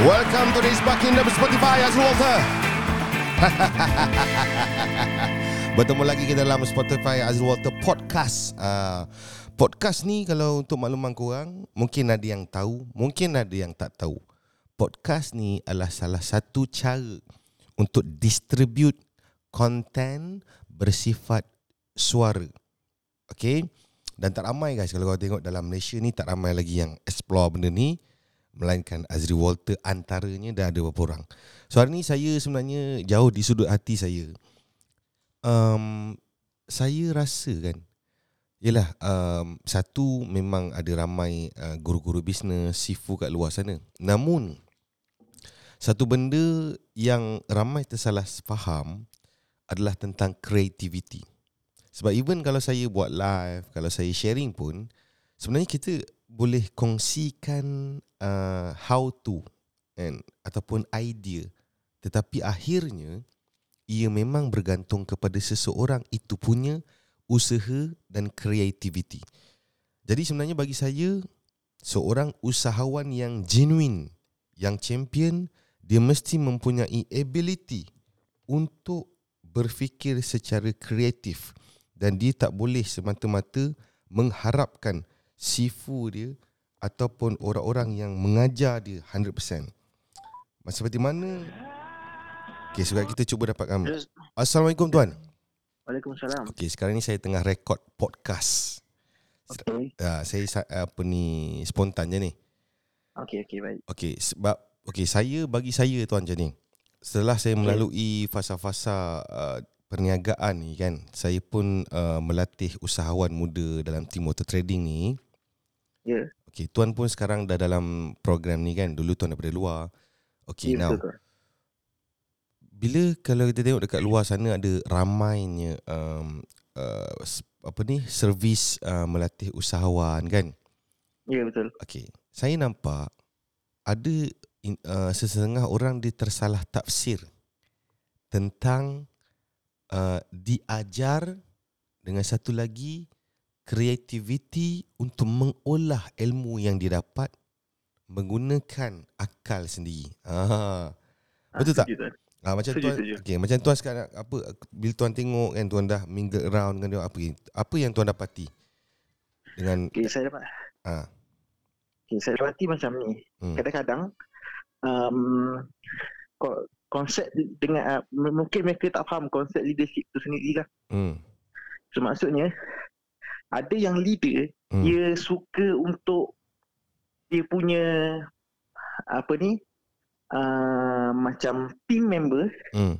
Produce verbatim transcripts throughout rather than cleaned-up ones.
Welcome to the Isbah Kingdom Spotify Azrul Walter. Bertemu lagi kita dalam Spotify Azrul Walter Podcast. uh, Podcast ni kalau untuk makluman korang, mungkin ada yang tahu, mungkin ada yang tak tahu. Podcast ni adalah salah satu cara untuk distribute konten bersifat suara. Okay. Dan tak ramai guys, kalau korang tengok dalam Malaysia ni, tak ramai lagi yang explore benda ni, melainkan Azri Walter antaranya. Dah ada beberapa orang. So hari ni saya sebenarnya jauh di sudut hati saya. um, Saya rasa kan, yelah, um, satu memang ada ramai uh, guru-guru bisnes, sifu kat luar sana. Namun satu benda yang ramai tersalah faham adalah tentang kreativiti. Sebab even kalau saya buat live, kalau saya sharing pun, sebenarnya kita boleh kongsikan uh, how to and ataupun idea, tetapi akhirnya ia memang bergantung kepada seseorang itu punya usaha dan kreativiti. Jadi sebenarnya bagi saya, seorang usahawan yang genuine, yang champion, dia mesti mempunyai ability untuk berfikir secara kreatif, dan dia tak boleh semata-mata mengharapkan sifu dia ataupun orang-orang yang mengajar dia one hundred percent. Macam seperti mana? Okey, sekarang kita cuba dapatkan. Assalamualaikum tuan. Waalaikumsalam. Okey, sekarang ni saya tengah rekod podcast. Okey. Uh, saya apa ni, spontan je ni. Okey, okey, baik. Okey, sebab okey, saya bagi saya tuan je ni, setelah saya melalui fasa-fasa uh, perniagaan ni kan, saya pun uh, melatih usahawan muda dalam team water trading ni. Ya. Yeah. Okey, tuan pun sekarang dah dalam program ni kan. Dulu tuan daripada luar. Okey, yeah, now. Betul. Bila kalau kita tengok dekat luar sana ada ramainya um, uh, apa ni, servis uh, melatih usahawan kan? Ya, yeah, betul. Okey, saya nampak ada in, uh, sesengah orang dia tersalah tafsir tentang uh, diajar dengan satu lagi kreativiti untuk mengolah ilmu yang didapat menggunakan akal sendiri. Ah, betul tak? Ah, macam tuan, okey, macam tuan sekarang apa, bila tuan tengok kan, tuan dah mingle around dengan dia, apa apa yang tuan dapati dengan okey, saya dapat ah okey, saya dapati macam ni. Hmm. Kadang-kadang um, konsep dengan uh, mungkin mereka tak faham konsep leadership tu sendirilah. Hmm. So maksudnya ada yang leader, hmm, dia suka untuk dia punya apa ni, Uh, macam team member, hmm,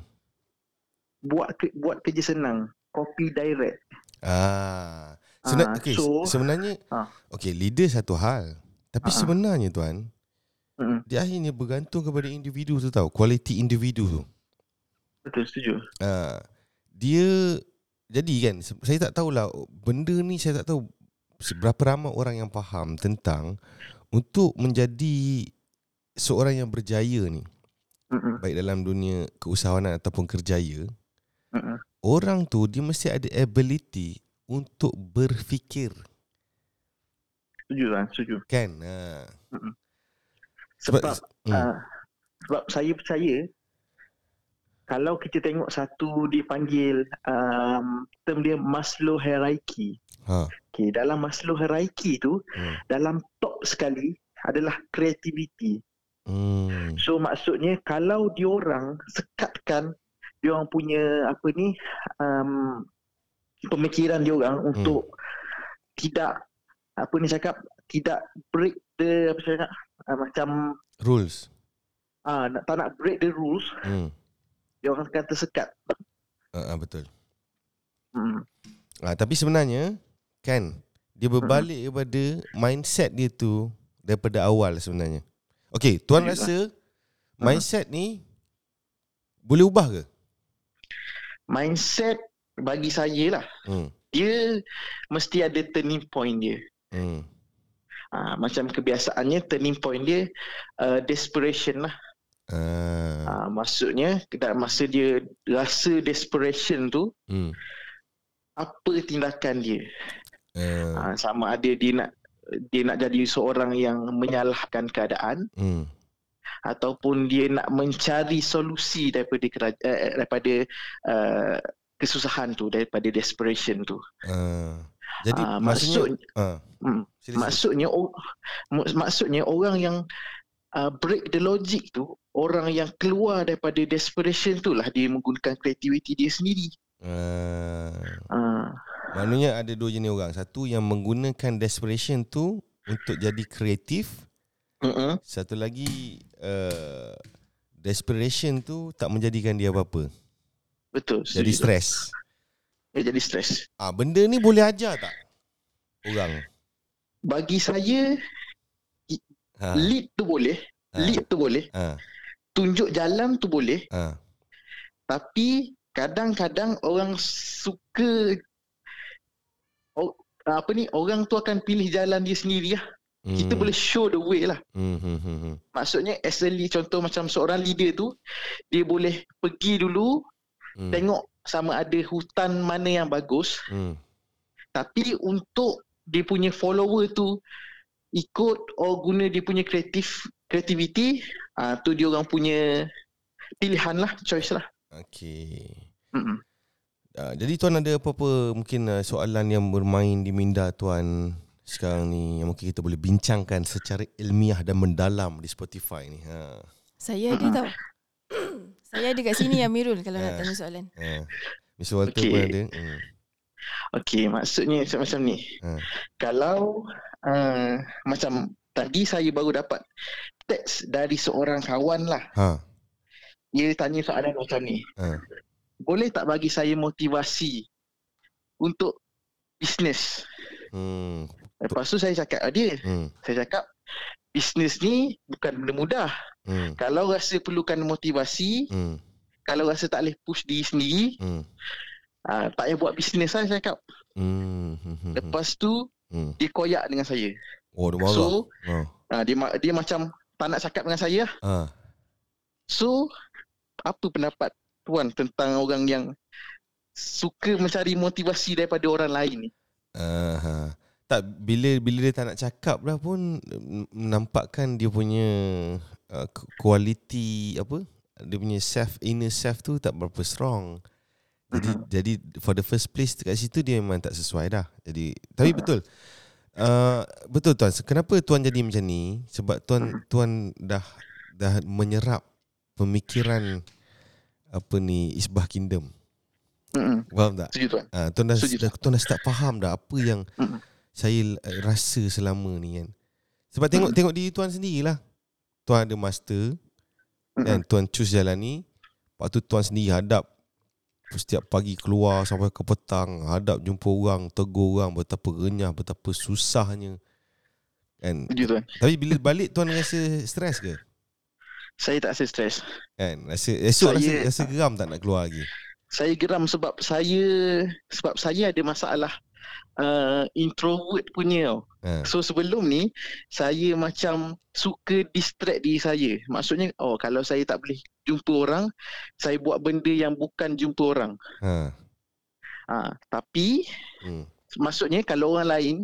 buat ke, buat kerja senang, copy direct. Ah, Sena- uh, okay. so, sebenarnya uh, okay, leader satu hal, tapi uh, sebenarnya tuan, uh, dia akhirnya bergantung kepada individu tu, tahu, kualiti individu tu. Betul, setuju. Uh, dia jadi kan, saya tak tahulah benda ni, saya tak tahu seberapa ramai orang yang faham tentang untuk menjadi seorang yang berjaya ni, mm-mm, baik dalam dunia keusahawanan ataupun kerjaya, mm-mm, orang tu dia mesti ada ability untuk berfikir. Setuju kan? Setuju. Kan? Ha. Sebab mm. uh, sebab saya percaya, kalau kita tengok satu dipanggil um, term dia Maslow Hierarchy. Ha. Okay, dalam Maslow Hierarchy tu, mm, dalam top sekali adalah kreativiti. Hmm. So maksudnya kalau diorang sekatkan diorang punya apa ni, um, pemikiran diorang untuk hmm. tidak apa ni cakap, tidak break the apa cakap, uh, macam rules. Ah, uh, tak nak break the rules. Hmm. Diorang akan tersekat. Uh, uh, betul. Hmm. Uh, tapi sebenarnya kan dia berbalik hmm. kepada mindset dia tu daripada awal sebenarnya. Okey, tuan Ayuh rasa lah. mindset uh-huh. ni boleh ubah ke? Mindset bagi saya lah, hmm. dia mesti ada turning point dia. Hmm. Ha, macam kebiasaannya turning point dia uh, desperation lah. Uh. Ha, maksudnya masa dia rasa desperation tu, hmm. apa tindakan dia? Uh. Ha, sama ada dia nak dia nak jadi seorang yang menyalahkan keadaan, hmm. ataupun dia nak mencari solusi daripada keraj- uh, daripada uh, kesusahan tu, daripada desperation tu. Uh, jadi uh, maksudnya uh, mm, sila, sila. maksudnya or, maksudnya orang yang uh, break the logic tu, orang yang keluar daripada desperation tu lah dia menggunakan kreativiti dia sendiri. Uh, uh. Maknanya ada dua jenis orang. Satu yang menggunakan desperation tu untuk jadi kreatif. Uh-uh. Satu lagi uh, desperation tu tak menjadikan dia apa-apa. Betul. Jadi stres. Dia jadi stres. Ah, benda ni boleh ajar tak orang? Bagi saya ha. lead tu boleh, ha. lead tu boleh. Ha. Tunjuk jalan tu boleh. Ha. Tapi kadang-kadang orang suka or, apa ni, orang tu akan pilih jalan dia sendiri lah. Mm. Kita boleh show the way lah. Mm-hmm. Maksudnya as a lead, contoh macam seorang leader tu, dia boleh pergi dulu, mm. tengok sama ada hutan mana yang bagus. Mm. Tapi untuk dia punya follower tu ikut or guna dia punya kreatif, kreativiti, uh, tu dia orang punya pilihan lah, choice lah. Okey. Uh, jadi tuan ada apa-apa mungkin uh, soalan yang bermain di minda tuan sekarang ni yang mungkin kita boleh bincangkan secara ilmiah dan mendalam di Spotify ni? Ha. Saya ada uh-huh. tau. Saya ada kat sini Amirul kalau uh, nak tanya soalan. Uh. mister Walter okay. pun ada. Hmm. Okey, maksudnya macam ni. Uh. Kalau uh, macam tadi saya baru dapat teks dari seorang kawan lah. Ha. Uh. Dia tanya soalan macam ni. Ha. Boleh tak bagi saya motivasi untuk bisnes? Hmm. Lepas tu saya cakap dia. Hmm. Saya cakap bisnes ni bukan benda mudah. Hmm. Kalau rasa perlukan motivasi, hmm. kalau rasa tak boleh push diri sendiri, hmm. uh, tak payah buat bisnes lah, saya cakap. Hmm. Lepas tu, hmm. dia koyak dengan saya. Oh, dia marah. So, oh. uh, dia, dia macam tak nak cakap dengan saya. Ha. So, apa pendapat tuan tentang orang yang suka mencari motivasi daripada orang lain ni? Uh, tak, bila bila dia tak nak cakap dah pun menampakkan dia punya uh, kualiti apa? Dia punya self, inner self tu tak berapa strong. Jadi uh-huh. jadi for the first place dekat situ dia memang tak sesuai dah. Jadi tapi uh-huh. betul. Uh, betul tuan. Kenapa tuan jadi macam ni? Sebab tuan uh-huh. tuan dah dah menyerap pemikiran apa ni Isbah Kingdom. Mm-mm. Faham tak? Setuju tuan. Ah, tuan dah, dah tuan dah start faham dah apa yang Mm-mm. saya rasa selama ni kan. Sebab tengok Mm-mm. tengok diri tuan sendirilah. Tuan ada master Mm-mm. dan tuan choose jalan ni. Lepas tu tuan sendiri hadap setiap pagi keluar sampai ke petang, hadap jumpa orang, tegur orang, betapa renyah, betapa susahnya. Kan? Setuju tuan. Tapi bila balik tuan rasa stres ke? Saya tak rasa stres. Kan? Rasa, esok saya, rasa, rasa geram tak nak keluar lagi? Saya geram sebab saya sebab saya ada masalah uh, introvert punya. Ha. So sebelum ni, saya macam suka distract diri saya. Maksudnya, oh kalau saya tak boleh jumpa orang, saya buat benda yang bukan jumpa orang. Ha. Ha, tapi, hmm. maksudnya kalau orang lain,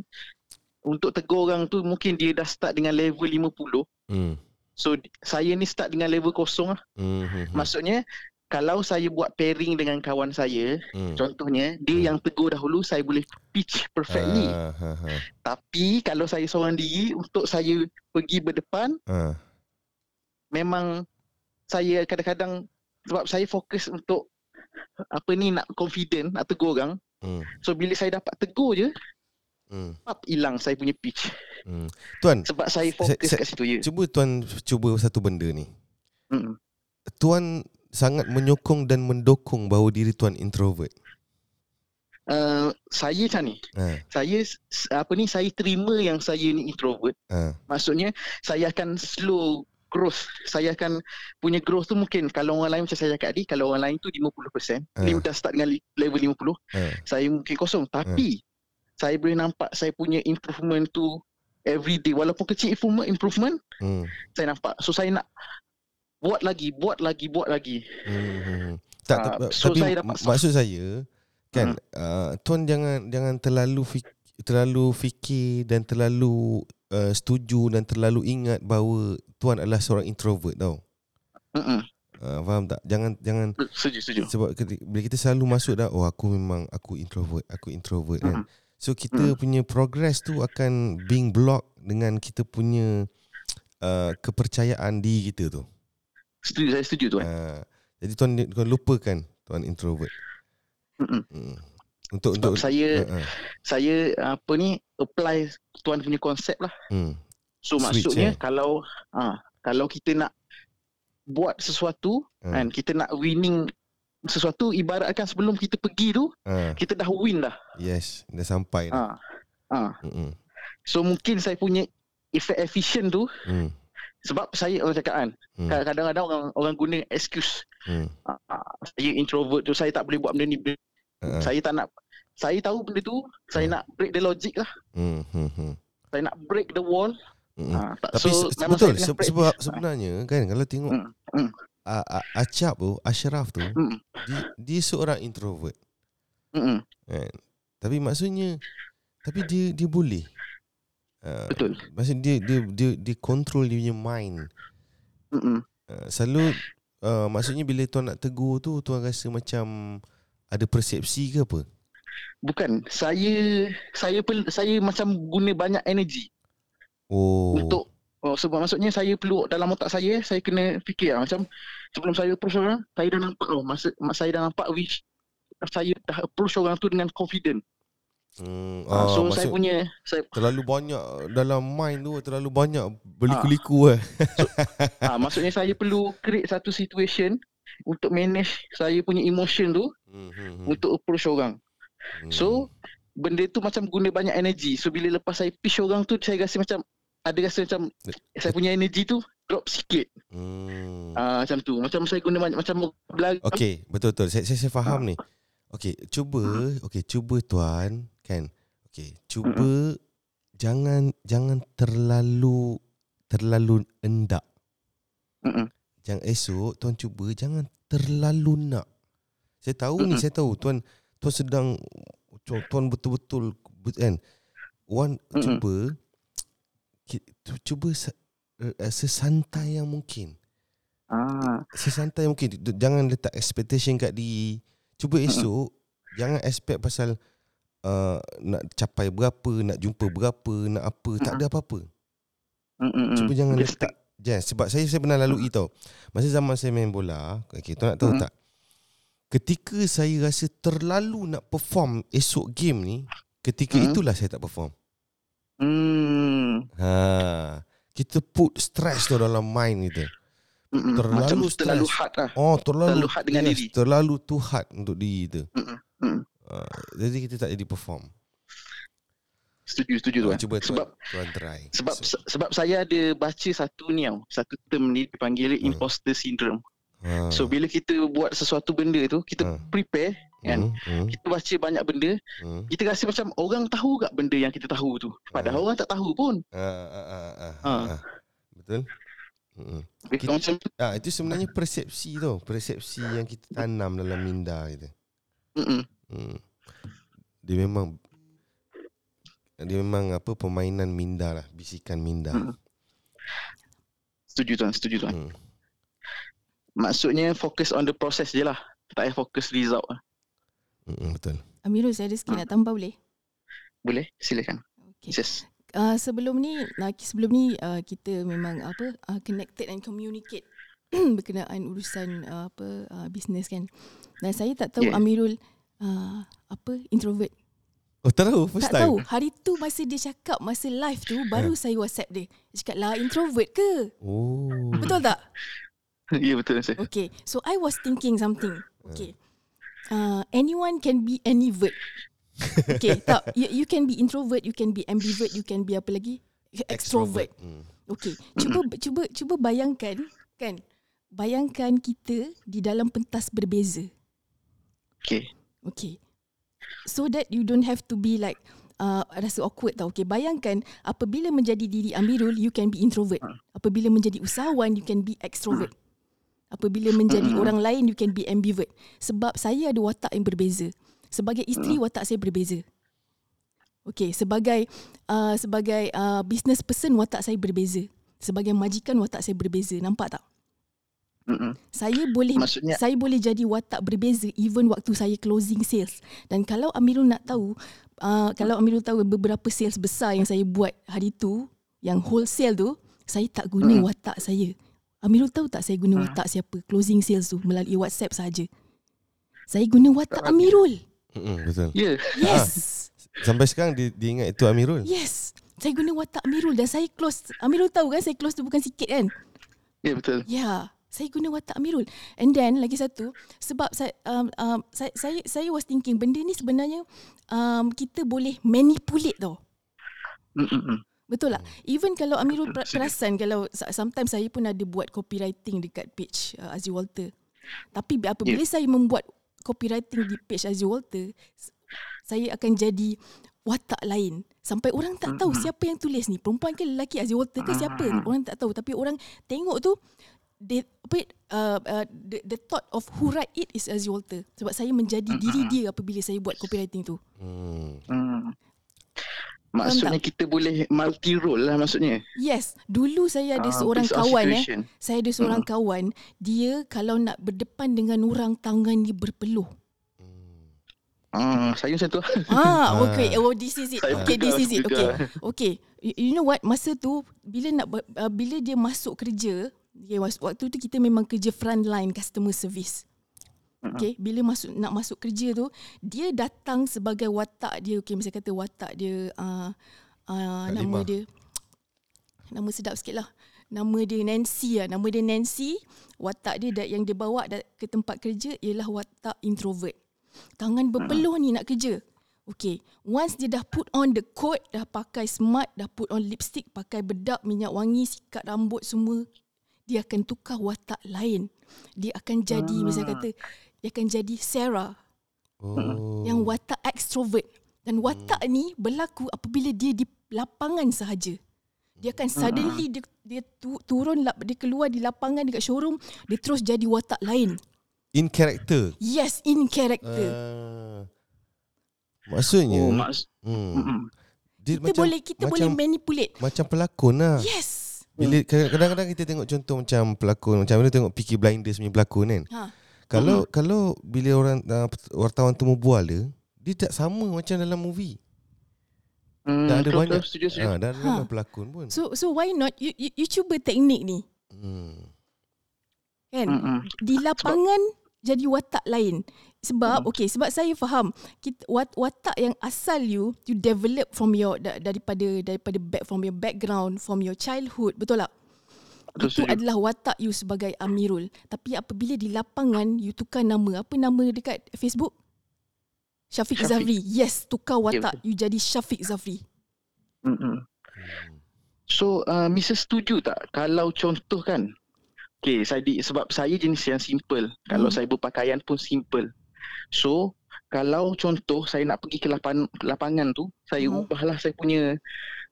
untuk tegur orang tu mungkin dia dah start dengan level lima puluh. Hmm. So saya ni start dengan level kosong lah. Mm-hmm. Maksudnya kalau saya buat pairing dengan kawan saya, mm. contohnya dia mm. yang tegur dahulu, saya boleh pitch perfectly. Uh, uh, uh. Tapi kalau saya seorang diri, untuk saya pergi berdepan, uh. memang saya kadang-kadang sebab saya fokus untuk apa ni, nak confident, nak tegur orang. Mm. So bila saya dapat tegur je, Hmm. hilang saya punya pitch. Hmm. Tuan, sebab saya fokus saya, saya, kat situ je. Cuba tuan cuba satu benda ni. Hmm. Tuan sangat menyokong dan mendukung bahawa diri tuan introvert. Uh, saya macam ni. Ha. Saya apa ni, saya terima yang saya ni introvert. Ha. Maksudnya saya akan slow growth. Saya akan punya growth tu mungkin kalau orang lain macam saya cakap tadi, kalau orang lain tu lima puluh peratus. Ni ha. dah start dengan level lima puluh. Ha. Saya mungkin kosong tapi ha. saya boleh nampak saya punya improvement tu every day. Walaupun kecil improvement, improvement hmm. saya nampak. So, saya nak buat lagi, buat lagi, buat lagi. Hmm. Tak, tak, uh, so tapi saya dapat maksud saya, kan, hmm. uh, tuan jangan jangan terlalu fik, terlalu fikir dan terlalu uh, setuju dan terlalu ingat bahawa tuan adalah seorang introvert tau. Mm-mm. Uh, faham tak? Jangan jangan setuju, setuju. Sebab ketika, bila kita selalu masuk dah, oh aku memang aku introvert, aku introvert kan. Mm. So kita mm. punya progress tu akan being blocked dengan kita punya uh, kepercayaan diri kita tu. Setuju, saya setuju tuan. Uh, jadi tuan, tuan lupakan tuan introvert. Mm. Untuk sebab untuk saya uh, uh. saya apa ni apply tuan punya konsep lah. Mm. So switch, maksudnya eh? kalau uh, kalau kita nak buat sesuatu hmm. kan, kita nak winning sesuatu, ibaratkan sebelum kita pergi tu ha. kita dah win dah. Yes, dah sampai dah. Ha. Ha. So mungkin saya punya efficient tu hmm. sebab saya orang cakap kan hmm. kadang-kadang orang orang guna excuse hmm. ha, saya introvert tu, saya tak boleh buat benda ni. Ha. Saya tak nak, saya tahu benda tu, saya ha. nak break the logic lah. Hmm. Hmm. Hmm. Saya nak break the wall. Ha, tak, tapi so, betul se- sebab sebenarnya ha. kan kalau tengok hmm. Hmm. A- A- Acap tu, Ashraf tu hmm. dia, dia seorang introvert hmm. kan? Tapi maksudnya tapi dia dia boleh uh, betul maksud dia dia dia dia control dia punya mind hmm. uh, selalu uh, maksudnya bila tuan nak tegur tu, tuan rasa macam ada persepsi ke apa? Bukan, saya saya saya macam guna banyak energi. Oh. Untuk oh, sebab maksudnya saya perlu, dalam otak saya saya kena fikir lah. Macam sebelum saya approach orang, saya dah nampak oh, masa, masa saya dah nampak which saya dah approach orang tu dengan confident. Hmm, ah, so saya punya saya, terlalu banyak dalam mind tu, terlalu banyak berliku-liku ah. eh. So, ah, maksudnya saya perlu create satu situation untuk manage saya punya emotion tu hmm, hmm, hmm. untuk approach orang. Hmm. So benda tu macam guna banyak energy. So bila lepas saya pitch orang tu, saya rasa macam ada rasa macam saya punya energy tu drop sikit. Hmm. Uh, macam tu. Macam saya guna banyak, macam belakang. Okay, betul-betul. Saya, saya, saya faham ha. ni. Okay, cuba. Ha. Okay, cuba tuan. Kan? Okay, cuba ha. jangan jangan terlalu terlalu endak. Ha. Jangan esok, tuan cuba jangan terlalu nak. Saya tahu ha. ni, saya tahu. Tuan tuan sedang, tuan betul-betul kan? Wan, ha. cuba. Cuba sesantai yang mungkin. Ah. Sesantai yang mungkin. Jangan letak expectation kat diri. Cuba esok uh-uh. jangan expect pasal uh, nak capai berapa, nak jumpa berapa, nak apa. Uh-uh. Tak ada apa-apa. Uh-uh. Cuba jangan Just letak. Jangan. Sebab saya saya pernah lalui uh-huh. tau. Masa zaman saya main bola, okay, tuan nak tahu uh-huh. tak? Ketika saya rasa terlalu nak perform esok game ni, ketika uh-huh. itulah saya tak perform. Hmm. Ha, kita put stress tu dalam mind kita. Mm-mm. Terlalu macam stress, terlalu hard lah. Oh, terlalu, terlalu hard dengan yes, diri. Terlalu too hard untuk diri kita. Ha, jadi kita tak jadi perform. Setuju, setuju tuan. Cuba tuan, sebab tuan try. Sebab so. sebab saya ada baca satu ni tau, satu term ni dipanggil hmm. imposter syndrome. Ha. So bila kita buat sesuatu benda tu, kita ha. prepare kan? Hmm, hmm. Kita baca banyak benda, hmm. kita rasa macam orang tahu tak benda yang kita tahu tu, padahal hmm. orang tak tahu pun. Ah, ah, ah, ah, ah. Ah. Betul. Hmm. Kita, macam, ah, itu sebenarnya persepsi tu, persepsi yang kita tanam dalam minda kita. Hmm. Hmm. Dia memang, dia memang apa permainan minda lah, bisikan minda. Hmm. Setuju tuan, setuju tuan. Hmm. Maksudnya fokus on the process je lah, tak payah fokus result lah. Mm, betul. Amirul, saya ada sikit ha. nak tambah boleh? Boleh, silakan. Okay. Yes. Uh, sebelum ni, sebelum ni uh, kita memang apa uh, connected and communicate berkenaan urusan uh, apa uh, business kan. Dan saya tak tahu yeah. Amirul uh, apa introvert. Oh, tak tahu first tak time. Tak tahu. Hari tu masa dia cakap masa live tu baru ha. saya WhatsApp dia. Dia cakap lah introvert ke? Oh. Betul tak? Ya yeah, betul saya. Okay, so I was thinking something. Okay. Ha. Uh, anyone can be anivert. Okay, tak. You, you can be introvert, you can be ambivert, you can be apa lagi? Extrovert. Okay, cuba cuba cuba bayangkan, kan? Bayangkan kita di dalam pentas berbeza. Okay. Okay. So that you don't have to be like uh, rasa awkward tau. Okay, bayangkan apabila menjadi diri Amirul, you can be introvert. Apabila menjadi usahawan, you can be extrovert. Apabila menjadi mm. orang lain, you can be ambivert. Sebab saya ada watak yang berbeza. Sebagai isteri, mm. watak saya berbeza. Okey, sebagai uh, sebagai uh, business person, watak saya berbeza. Sebagai majikan, watak saya berbeza. Nampak tak? Mm-mm. Saya boleh Maksudnya, saya boleh jadi watak berbeza even waktu saya closing sales. Dan kalau Amirul nak tahu, uh, kalau Amirul tahu beberapa sales besar yang saya buat hari tu, yang wholesale tu, saya tak guna mm. watak saya. Amirul tahu tak saya guna mm. watak siapa closing sales tu melalui WhatsApp saja. Saya guna watak Amirul. Mm-mm, betul. Yeah. Yes. Ha. Sampai sekarang dia, dia ingat itu Amirul. Yes. Saya guna watak Amirul dan saya close. Amirul tahu kan saya close tu bukan sikit kan? Ya, yeah, betul. Ya. Yeah. Saya guna watak Amirul. And then lagi satu, sebab saya um, um, saya, saya saya was thinking benda ni sebenarnya um, kita boleh manipulate tau. Mm-mm. Betul tak? Even kalau Amirul perasan, kalau sometimes saya pun ada buat copywriting dekat page uh, Azrul Walter. Tapi apabila yeah. saya membuat copywriting di page Azrul Walter, saya akan jadi watak lain. Sampai orang tak tahu siapa yang tulis ni. Perempuan ke lelaki, Azrul Walter ke siapa. Orang tak tahu. Tapi orang tengok tu, They, uh, uh, the, the thought of who write it is Azrul Walter. Sebab saya menjadi mm-hmm. diri dia apabila saya buat copywriting tu. Hmm. Hmm. Maksudnya kita boleh multi role lah maksudnya. Yes. Dulu saya ada uh, seorang kawan eh. Saya ada seorang mm. kawan. Dia kalau nak berdepan dengan orang, tangan dia berpeluh. Ah, saya macam tu. Ah, okay. Oh, this is it. Okay, this is it. Okay. Okay. You know what? Masa tu bila nak uh, bila dia masuk kerja, yeah, waktu tu kita memang kerja frontline customer service. Okay, bila masuk nak masuk kerja tu, dia datang sebagai watak dia. Okay, misalnya kata watak dia uh, uh, nama dia, nama sedap sikit lah, nama dia Nancy lah. Nama dia Nancy. Watak dia yang dia bawa ke tempat kerja ialah watak introvert. Tangan berpeluh ni nak kerja. Okay, once dia dah put on the coat, dah pakai smart, dah put on lipstick, pakai bedak, minyak wangi, sikat rambut semua, dia akan tukar watak lain. Dia akan jadi, misalnya kata, dia akan jadi Sarah. Oh. Yang watak extrovert. Dan watak hmm. ni berlaku apabila dia di lapangan sahaja. Dia akan suddenly, dia, dia turun, dia keluar di lapangan dekat showroom, dia terus jadi watak lain. In character? Yes, in character. Uh, maksudnya, oh, maks- hmm. dia kita macam, boleh kita macam, boleh manipulate. Macam pelakon lah. Yes. Bila kadang-kadang kita tengok contoh macam pelakon, macam bila tengok Peaky Blinders punya pelakon kan. Ha. Kalau uh-huh. kalau bila orang uh, wartawan tu membual dia, dia tak sama macam dalam movie. Hmm, dah ada betul, banyak betul, ha, dah ada ha. banyak pelakon pun. So so why not you you, you cuba teknik ni? Hmm. Kan? Mm-mm. Di lapangan sebab, jadi watak lain. Sebab mm. okey, sebab saya faham kita, wat, watak yang asal you you develop from your daripada daripada back from your background, from your childhood, betul tak? Betul. Itu serius. Adalah watak you sebagai Amirul. Tapi apabila di lapangan you tukar nama, apa nama dekat Facebook? Shafiq, Shafiq. Zafri. Yes, tukar watak, yeah, you jadi Shafiq Zafri. Mm-mm. So, uh, Missus setuju tak kalau contoh kan? Okay, saya di, sebab saya jenis yang simple. Hmm. Kalau saya berpakaian pun simple. So, kalau contoh saya nak pergi ke lapang, lapangan tu, saya hmm. ubahlah saya punya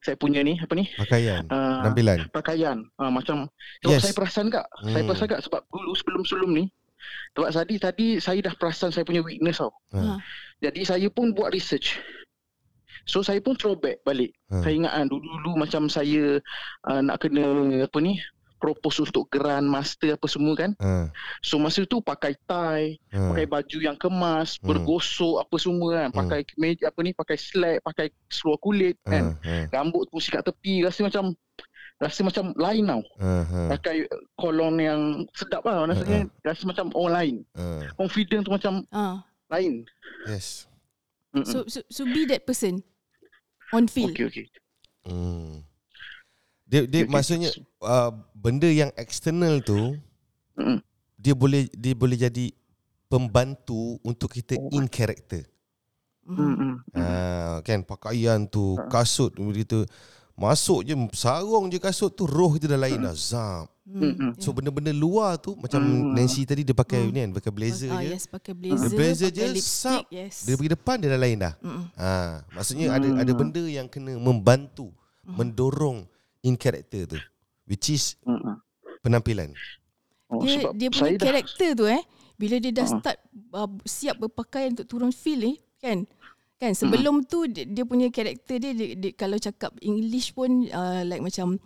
saya punya ni, apa ni? Pakaian, uh, nampilan. Pakaian. Uh, macam, yes. saya perasan tak? Hmm. Saya perasan tak sebab dulu sebelum-sebelum ni, sebab tadi, tadi saya dah perasan saya punya weakness tau. Hmm. Jadi, saya pun buat research. So, saya pun throwback balik. Hmm. Saya ingat kan, dulu-dulu macam saya uh, nak kena, apa ni, propose untuk geran, master apa semua kan. Uh. So masa tu pakai tie, uh. pakai baju yang kemas, uh. bergosok apa semua kan. Pakai uh. meja apa ni, pakai slack, pakai seluar kulit uh. kan. Uh. Rambut tu sikat tepi, rasa macam rasa macam lain tau. Uh. Uh. Pakai kolon yang sedap lah rasanya, uh. rasa macam orang lain. Uh. Confident tu macam uh. lain. Yes. Mm-mm. So so so be that person on field. Okay okay. Hmm. Dia, dia okay. maksudnya uh, benda yang eksternal tu mm. dia boleh dia boleh jadi pembantu untuk kita in character. Hmm. Uh, kan pakaian tu, kasut begitu. Masuk je sarung je kasut tu, roh kita dah lain dah. Zap. Mm. So benda-benda luar tu macam mm. Nancy tadi dia pakai mm. ni kan, pakai blazer oh, je. Yes, pakai blazer. Dia blazer pakai je lipstick, yes. Dia pergi depan dia dah lain dah. Uh, maksudnya mm. ada ada benda yang kena membantu, mm. mendorong in character tu, which is uh-huh. penampilan. Oh, dia dia punya karakter dah tu eh, bila dia dah uh-huh. start uh, siap berpakaian untuk turun field ni kan, Kan sebelum mm-hmm. tu dia, dia punya karakter dia, dia, dia kalau cakap English pun uh, like macam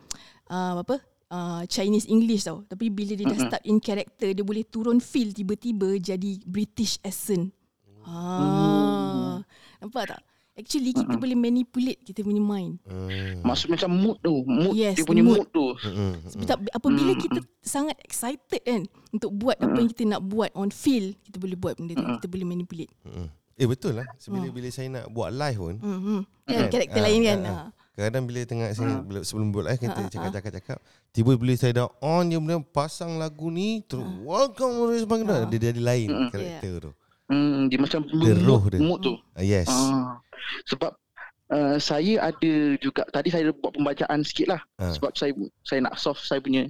uh, apa uh, Chinese English tau. Tapi bila dia dah mm-hmm. start in character, dia boleh turun feel tiba-tiba jadi British accent. Ha. Mm. Nampak tak? Actually kita mm-hmm. boleh manipulate kita punya mind. Mm. Maksud macam mood tu, mood yes, dia punya mood, mood tu. Sebab mm-hmm. apabila mm-hmm. kita sangat excited kan untuk buat mm-hmm. apa yang kita nak buat on feel, kita boleh buat benda tu, mm-hmm. kita boleh manipulate. Mm-hmm. Eh betul lah. Sebila oh. bila saya nak buat live pun mm-hmm. kan, karakter ha, lain kan ha, ha. Kadang bila tengah saya, ha. sebelum buat live kita ha, cakap-cakap-cakap ha. Tiba bila saya dah on je, kemudian pasang lagu ni terus ha. welcome ha. Dia jadi lain mm-hmm. karakter yeah. tu mm, dia macam dia roh dia mood tu uh, yes ha. Sebab uh, saya ada juga tadi saya buat pembacaan sikit lah ha. Sebab saya saya nak solve saya punya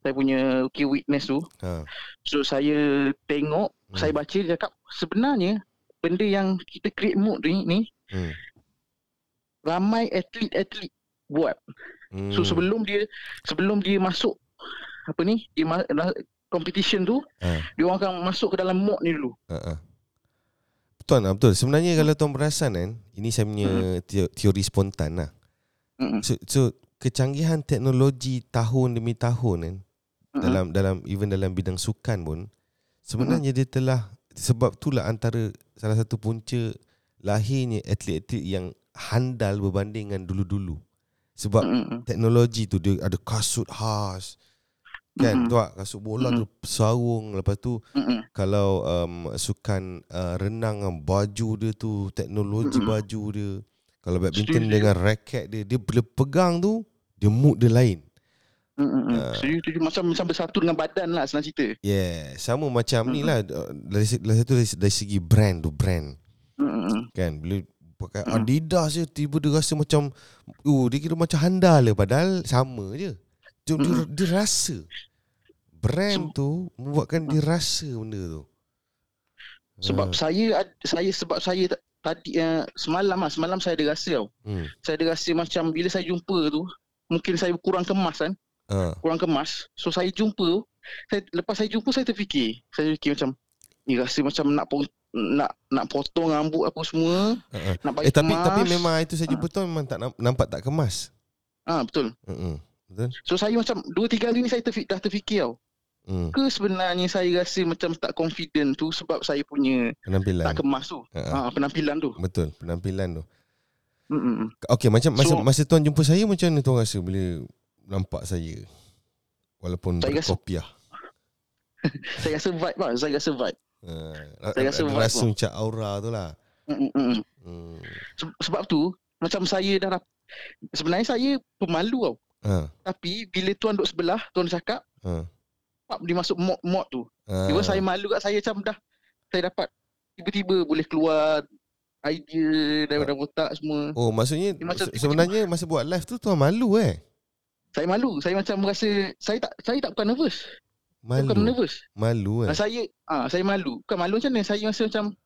saya punya key weakness tu ha. So saya tengok hmm. saya baca dia cakap sebenarnya benda yang kita create mood ni, ni hmm. ramai atlet-atlet buat. Hmm. So sebelum dia sebelum dia masuk apa ni, dia ma- competition tu, ha. dia orang akan masuk ke dalam mood ni dulu. Uh-huh. Betul lah, betul. Sebenarnya kalau tuan perasan kan, ini saya punya hmm. teori spontan lah. Hmm. So, so kecanggihan teknologi tahun demi tahun kan, hmm. dalam dalam even dalam bidang sukan pun sebenarnya hmm. dia telah, sebab itulah antara salah satu punca lahirnya atlet-atlet yang handal berbanding dengan dulu-dulu. Sebab mm-hmm. teknologi tu dia ada kasut khas kan, mm-hmm. tu kasut bola mm-hmm. tu sarung, lepas tu mm-hmm. kalau um, sukan uh, renang dengan baju dia tu teknologi mm-hmm. baju dia, kalau badminton Setuju. dengan raket dia, dia boleh pegang tu dia mood dia lain. Uh, so, itu macam, macam bersatu dengan badan lah senang cerita. Yeah, sama macam uh-huh. ni lah. Dari satu dari, dari segi brand tu brand uh-huh. kan, bila pakai uh-huh. Adidas je tiba dia rasa macam uh, dia kira macam handal lah, padahal sama je. Dia, uh-huh. dia, dia rasa brand so, tu membuatkan uh-huh. dia rasa benda tu. Sebab uh. saya saya sebab saya tadi uh, semalam lah, semalam saya ada rasa tau. Hmm. Saya ada rasa macam bila saya jumpa tu mungkin saya kurang kemas kan. Uh. Kurang kemas. So saya jumpa saya, lepas saya jumpa saya terfikir Saya fikir macam ni rasa macam nak po, nak nak potong rambut apa semua uh-uh. nak bagi eh, tapi, kemas. Tapi memang itu saya jumpa uh. tu memang tak nampak tak kemas. Ah uh, betul. Uh-uh. Betul. So saya macam dua tiga hari ni saya terfikir, dah terfikir tau. Uh. Ke sebenarnya saya rasa macam tak confident tu sebab saya punya penampilan tak kemas tu. Uh-uh. Uh, penampilan tu. Betul, penampilan tu. Mm-mm. Okay macam masa, so, masa tuan jumpa saya macam mana tuan rasa bila nampak saya walaupun berkopiah? Saya rasa vibe lah. Saya rasa vibe uh, Saya rasa vibe Rasa macam aura tu lah. hmm. Sebab tu macam saya dah, sebenarnya saya pemalu tau uh. Tapi bila tuan duduk sebelah, tuan cakap uh. dia masuk mod-mod tu uh. tiba saya malu kat saya macam dah saya dapat tiba-tiba boleh keluar idea daripada otak semua. Oh maksudnya macam, sebenarnya masa buat live tu tuan malu eh? Saya malu, saya macam rasa saya tak saya tak bukan nervous. Malu. Bukan nervous. Malu eh. Saya ah ha, saya malu. Bukan malu macam mana? Saya rasa macam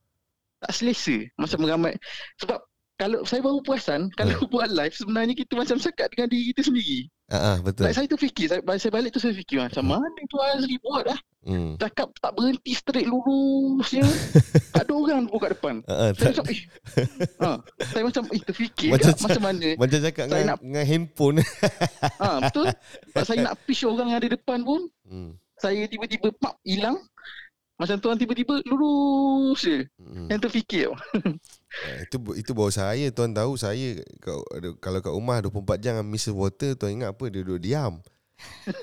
tak selesa macam meramai. Sebab kalau saya baru perasan kalau uh. buat live sebenarnya kita macam cakap dengan diri kita sendiri. Ha uh-huh, betul. Like, saya tu fikir, saya, saya balik tu saya fikir macam uh. mana tu Azri buat dah. Hmm. Cakap tak berhenti straight lurusnya. Tak ada orang pun kat depan. Uh-huh, saya macam eh. ha, saya macam eh terfikir macam, kak, ca- macam mana. Macam cakap saya dengan, nak, dengan handphone. Ha betul. Saya nak push orang yang ada depan pun. Hmm. Saya tiba-tiba pap hilang. Macam tuan tiba-tiba lurus je. Hmm. Yang terfikir. Itu itu bawa saya. Tuan tahu saya kalau kat rumah dua puluh empat jam dengan Missus Water, tuan ingat apa? Dia duduk diam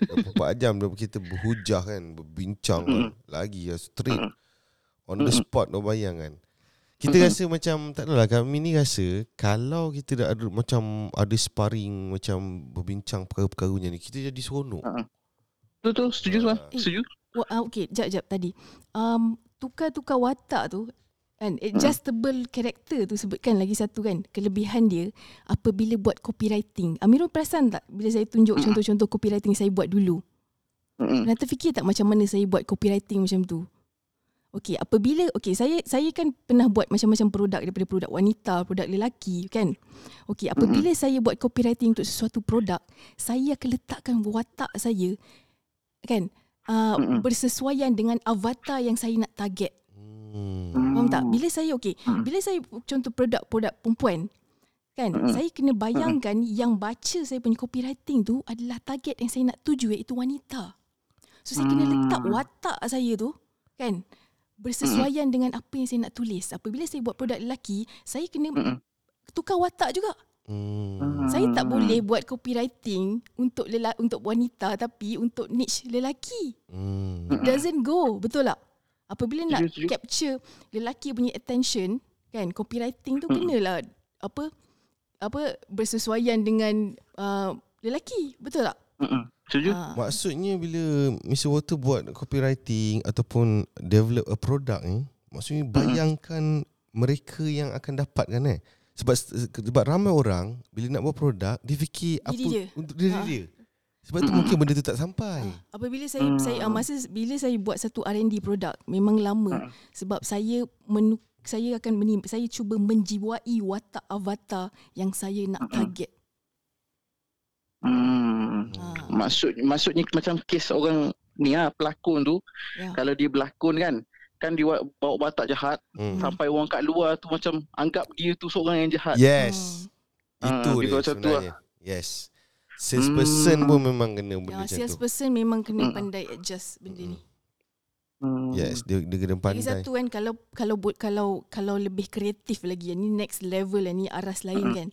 dua puluh empat jam. Kita berhujah kan, berbincang kan, lagi straight on the spot. Dia bayang kan, kita rasa macam tak adalah. Kami ni rasa kalau kita dah ada, macam ada sparring, macam berbincang perkara-perkarunya ni, kita jadi seronok. Betul, setuju lah. Setuju. Wah, okey, jap-jap tadi. Um, tukar-tukar watak tu kan, adjustable karakter tu sebutkan lagi satu kan, kelebihan dia apabila buat copywriting. Amirul perasan tak bila saya tunjuk contoh-contoh copywriting saya buat dulu? Pernah terfikir tak macam mana saya buat copywriting macam tu? Okey, apabila okey saya saya kan pernah buat macam-macam produk, daripada produk wanita, produk lelaki kan. Okey, apabila saya buat copywriting untuk sesuatu produk, saya akan letakkan watak saya kan, Uh, bersesuaian dengan avatar yang saya nak target. Hmm. Faham tak? Bila saya okey, bila saya contoh produk-produk perempuan kan, hmm. saya kena bayangkan hmm. yang baca saya punya copywriting tu adalah target yang saya nak tuju, iaitu wanita. So saya hmm. kena letak watak saya tu kan bersesuaian hmm. dengan apa yang saya nak tulis. Apabila saya buat produk lelaki, saya kena hmm. tukar watak juga. Hmm. Saya tak boleh buat copywriting untuk lelaki, untuk wanita tapi untuk niche lelaki. Hmm. It doesn't go, betul tak? Apabila nak Juju. capture lelaki punya attention, kan copywriting tu hmm. kenalah apa apa bersesuaian dengan uh, lelaki, betul tak? Hmm. Setuju? Ha. Maksudnya bila mister Walter buat copywriting ataupun develop a product ni, maksudnya bayangkan hmm. mereka yang akan dapatkan eh. Sebab sebab ramai orang bila nak buat produk dia fikir apa dia. Untuk diri ha. dia. Sebab tu mungkin benda tu tak sampai. Apabila saya saya masa bila saya buat satu R and D produk memang lama, sebab saya menu, saya akan menimba, saya cuba menjiwai watak avatar yang saya nak target. Hmm. Ha. Maksud maksudnya macam kes orang ni ah pelakon tu ya. Kalau dia berlakon kan kan dia bawa watak jahat hmm. sampai orang kat luar tu macam anggap dia tu seorang yang jahat. Yes. Hmm. Itu ha, dia, dia sebenarnya. Lah. Yes. Salesperson hmm. pun memang kena benda ya, macam tu. Salesperson memang kena hmm. pandai adjust benda hmm. ni. Hmm. Yes, dia, dia kena pandai. Lagi satu kan, kalau kalau kalau kalau lebih kreatif lagi, ni next level lah, ni aras lain hmm. kan.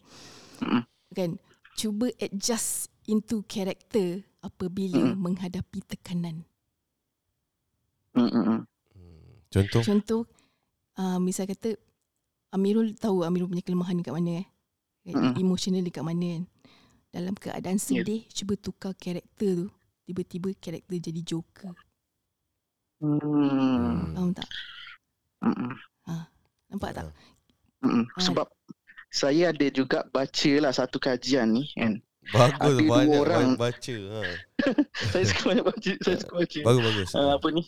Hmm. Kan cuba adjust into character apabila hmm. menghadapi tekanan. Hmm. Contoh? Contoh, uh, misal kata, Amirul tahu Amirul punya kelemahan dekat mana. Eh? Mm. Emotional dekat mana kan. Dalam keadaan sedih, yeah. cuba tukar karakter tu. Tiba-tiba karakter jadi joker. Mm. Faham tak? Mm. Ha, nampak yeah. tak? Mm. Ha, sebab saya ada juga baca lah satu kajian ni kan. Bagus, ada banyak orang baca. Ha. Saya suka banyak baca. Saya suka baca. Bagus, bagus. Uh, apa ni?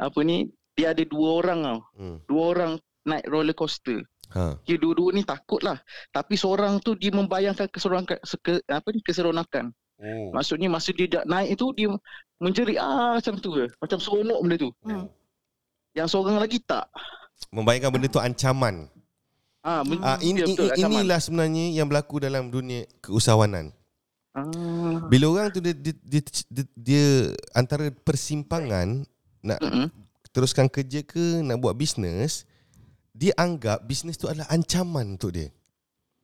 Apa ni? Dia ada dua orang tau. Hmm. Dua orang naik roller coaster. Ha. Dia dua-dua ni takut lah. Tapi seorang tu dia membayangkan keseronakan. Seke, apa ni? Keseronakan. Oh. Maksudnya masa dia dah naik tu, dia menjerit ah macam tu ke. Macam seronok benda tu. Hmm. Yang seorang lagi tak. Membayangkan benda tu ancaman. Ah, ben- ah, ini, ini, betul, ancaman. Inilah sebenarnya yang berlaku dalam dunia keusahawanan. Ah. Bila orang tu dia, dia, dia, dia, dia antara persimpangan nak... Mm-hmm. teruskan kerja ke, nak buat bisnes, dia anggap bisnes tu adalah ancaman untuk dia.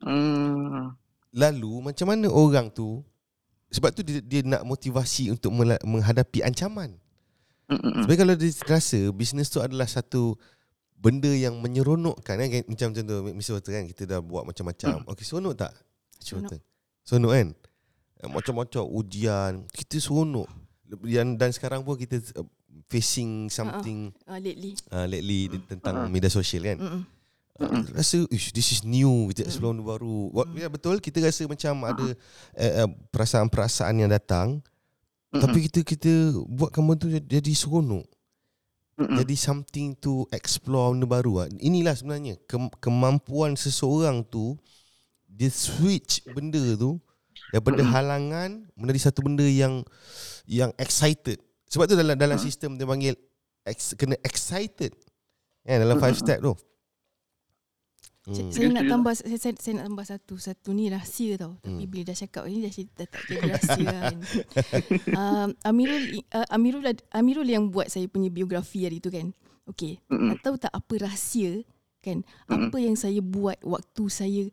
Hmm. Lalu, macam mana orang tu, sebab tu dia, dia nak motivasi untuk menghadapi ancaman. Hmm. Sebab kalau dia rasa bisnes tu adalah satu benda yang menyeronokkan, kan? Macam macam tu, mister Walter kan, kita dah buat macam-macam. Hmm. Okey, seronok tak? Seronok. Seronok kan? Macam-macam ujian, kita seronok. Dan sekarang pun kita... facing something uh, uh, lately, uh, lately uh, tentang uh, media sosial kan. Uh, uh, rasa, ish, this is new. Kita explore uh, baru. Uh, ya, betul, kita rasa macam uh, ada uh, perasaan-perasaan yang datang. Uh, tapi kita kita buat kamu tu jadi seronok. Uh, jadi something to explore benda baru. Inilah sebenarnya ke- kemampuan seseorang tu dia switch benda tu daripada uh, halangan menjadi satu benda yang yang excited. Sebab tu dalam dalam hmm. sistem dia panggil ex, kena excited. Ya, dalam five step tu. Hmm. Saya nak tambah saya, saya, saya nak tambah satu satu ni rahsia tau. Hmm. Tapi bila dah cakap ni dah, dah tak jadi rahsia kan. uh, Amirul uh, Amirul Amirul yang buat saya punya biografi hari tu kan. Okey. Hmm. Tahu tak apa rahsia kan? Hmm. Apa yang saya buat waktu saya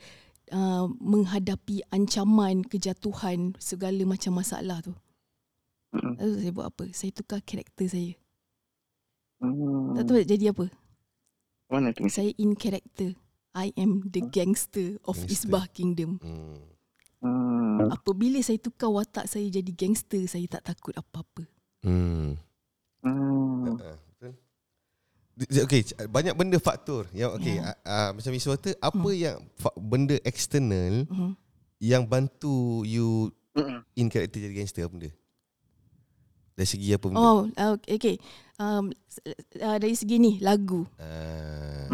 uh, menghadapi ancaman, kejatuhan, segala macam masalah tu. Lalu saya buat apa? Saya tukar karakter saya. hmm. Tak tahu jadi apa? Mana tu? Saya in character. I am the gangster of gangster. Isbah Kingdom. hmm. Apabila saya tukar watak saya jadi gangster, saya tak takut apa-apa. hmm. Hmm. Okay, banyak benda faktor yang, okay, yeah. uh, uh, macam mister Walter, apa hmm. yang benda eksternal hmm. yang bantu you in character jadi gangster? Apa benda? Dari segi apa benda? Oh, okay. Um, uh, dari segi ni, lagu. Uh.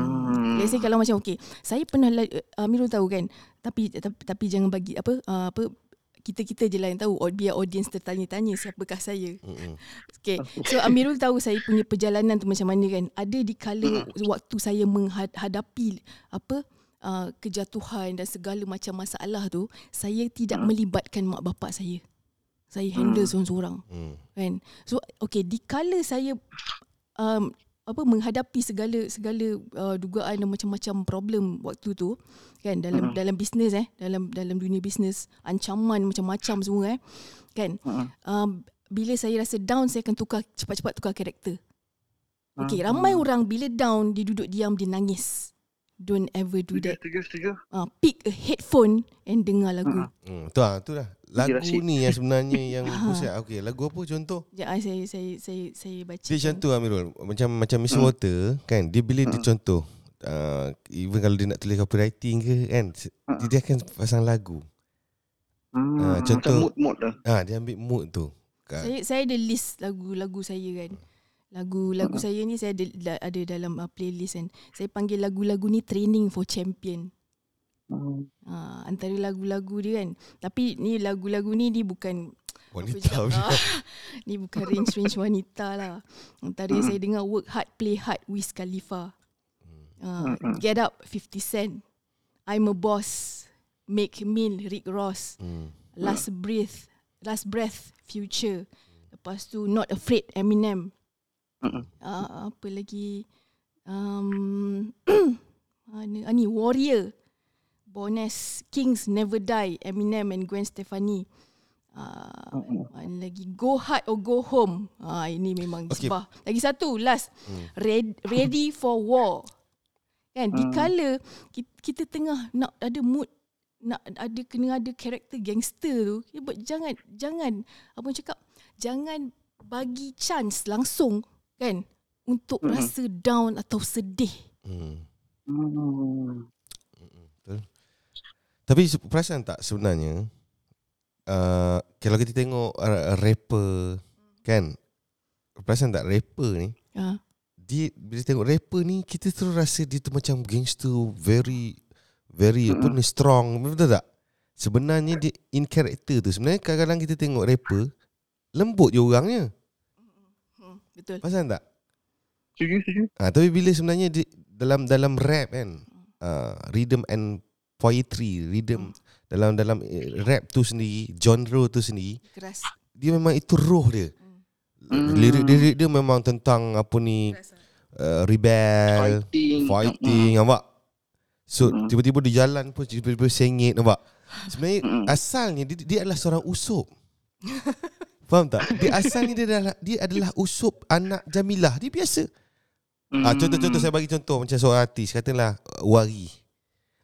Let's say kalau macam, okay, saya pernah, Amirul uh, tahu kan, tapi tapi, tapi jangan bagi, apa, uh, apa kita-kita je lah yang tahu. Biar audience tertanya-tanya siapakah saya. Mm-hmm. Okay. So Amirul tahu saya punya perjalanan tu macam mana kan. Ada di kala waktu saya menghadapi apa uh, kejatuhan dan segala macam masalah tu, saya tidak melibatkan mak bapak saya. Saya handle mm. seorang-seorang. Mm. Kan? So okay, di kala saya um, apa menghadapi segala segala uh, dugaan dan macam-macam problem waktu tu kan, dalam uh-huh. dalam bisnes eh dalam dalam dunia bisnes, ancaman macam-macam semua eh kan, uh-huh. um, bila saya rasa down, saya akan tukar cepat-cepat tukar karakter. Okey, uh-huh. ramai orang bila down dia duduk diam, dia nangis. Don't ever do tiga, that. Tiga, tiga. Uh, pick a headphone and dengar lagu. Hmm, tu lah, tu lah. Lagu Dirasi. Ni yang sebenarnya yang pusat. Okey, lagu apa contoh? Ya, saya saya saya saya baca. Dia macam tu Amirul. Macam macam Miss uh. Water kan. Dia bila uh. dia contoh uh, even kalau dia nak tulis copywriting ke kan, uh. dia akan pasang lagu. Uh, uh, contoh mood-mood dah. Ah, dia ambil mood tu. Saya saya ada list lagu-lagu saya kan. Uh. Lagu-lagu saya ni saya ada, ada dalam uh, playlist kan. Saya panggil lagu-lagu ni Training for Champion. Hmm. Uh, antara lagu-lagu dia kan. Tapi ni lagu-lagu ni dia bukan wanita. Ni bukan range-range wanita lah. Antara hmm. saya dengar Work Hard, Play Hard, Wiz Khalifa. Uh, Get Up, fifty cent. I'm a Boss, Make Meal, Rick Ross. Hmm. Last Breath, Last Breath, Future. Lepas tu Not Afraid, Eminem. Uh, apa lagi um, ah, ni Warrior, Bones, Kings Never Die, Eminem and Gwen Stefani. uh, Mana lagi, Go Hard or Go Home. uh, Ini memang okay. Isbah. Lagi satu last, hmm. Red, Ready for War kan. hmm. Dikala kita, kita tengah nak ada mood, nak ada kena ada karakter gangster tu, jangan jangan apa cakap, jangan bagi chance langsung kan untuk mm-hmm. rasa down atau sedih. Mm. Mm. Betul. Tapi perasan tak sebenarnya uh, kalau kita tengok uh, rapper kan, perasan tak rapper ni uh. dia bila tengok rapper ni kita terus rasa dia tu macam gangster, very very mm-hmm. apa ni strong, betul tak? Sebenarnya dia in character tu. Sebenarnya kadang-kadang kita tengok rapper lembut je orangnya. Hmm, betul. Pasal tak? Setuju, setuju. Ah, tapi bila sebenarnya di, dalam dalam rap kan, uh, rhythm and poetry, rhythm hmm. dalam dalam rap tu sendiri, genre tu sendiri, keras. Dia memang itu roh dia. Hmm. Lirik-lirik dia memang tentang apa ni, uh, rebel, fighting, fighting hmm. nampak? So hmm. tiba-tiba di jalan pun tiba-tiba sengit, nampak? Sebenarnya hmm. asalnya dia, dia adalah seorang usop. Faham tak? Dia asalnya dia adalah, dia adalah usop anak Jamilah. Dia biasa. Mm. Ha, contoh-contoh, saya bagi contoh macam seorang artis. Katalah Wari.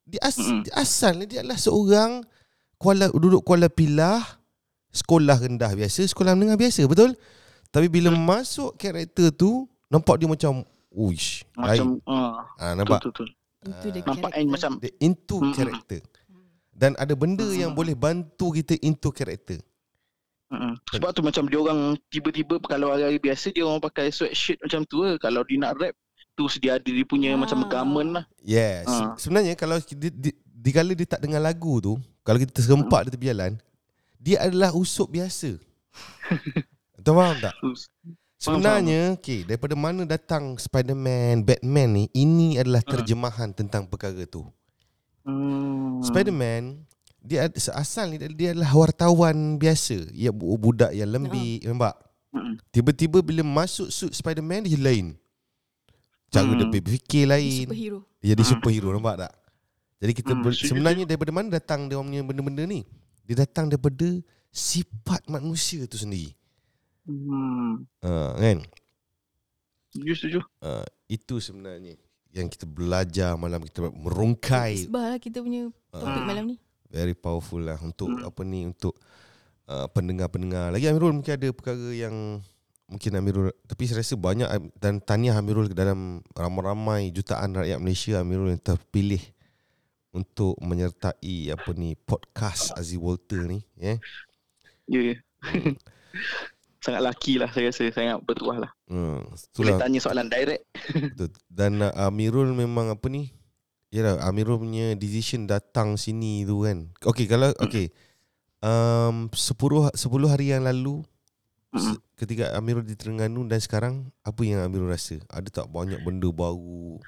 Dia, as, mm. dia asalnya dia adalah seorang Kuala, duduk Kuala Pilah, sekolah rendah biasa, sekolah menengah biasa. Betul? Tapi bila mm. masuk karakter tu, nampak dia macam, uish. Macam, uh, ha, nampak? Betul, betul. Into the nampak character. Macam dia into mm. karakter. Dan ada benda mm. yang boleh bantu kita into karakter. Mm-hmm. Sebab tu macam dia orang tiba-tiba kalau hari-hari biasa dia orang pakai sweatshirt macam tu lah. Kalau dia nak rap tu dia ada dia punya ah. macam garment lah. Yes. Ha. Sebenarnya kalau di, di, di kala dia tak dengar lagu tu, kalau kita terserempak mm. di tepi jalan, dia adalah usop biasa. Tuan faham tak? Sebenarnya okay, daripada mana datang Spider-Man, Batman ni, ini adalah terjemahan mm. tentang perkara tu. mm. Spider-Man dia asal ni dia adalah wartawan biasa, ia budak yang lembik, uh-huh. nampak? Uh-huh. Tiba-tiba bila masuk suit Spider-Man dia lain. Cara uh-huh. dia berfikir lain. Superhero. Dia jadi superhero, uh-huh. nampak tak? Jadi kita uh-huh. sebenarnya daripada mana datang dia punya benda-benda ni? Dia datang daripada sifat manusia tu sendiri. Hmm. Uh, kan? You setuju? Uh, itu sebenarnya yang kita belajar malam, kita merungkai. Sebablah kita punya topik uh. malam ni. Very powerful lah untuk hmm. apa ni, untuk uh, pendengar-pendengar. Lagi Amirul mungkin ada perkara yang mungkin Amirul, tapi saya rasa banyak, dan tahniah Amirul ke dalam ramai-ramai jutaan rakyat Malaysia, Amirul yang terpilih untuk menyertai apa ni podcast Azrul Walter ni. Ya. Yeah. Yeah. Hmm. Sangat laki lah saya rasa, sangat bertuah lah. Hmm, boleh tanya soalan direct. Betul. Dan uh, Amirul memang apa ni, yalah, Amirul punya decision datang sini tu kan. Okey, kalau okey. um, sepuluh hari yang lalu, mm-hmm, ketika Amirul di Terengganu dan sekarang, apa yang Amirul rasa? Ada tak banyak benda baru?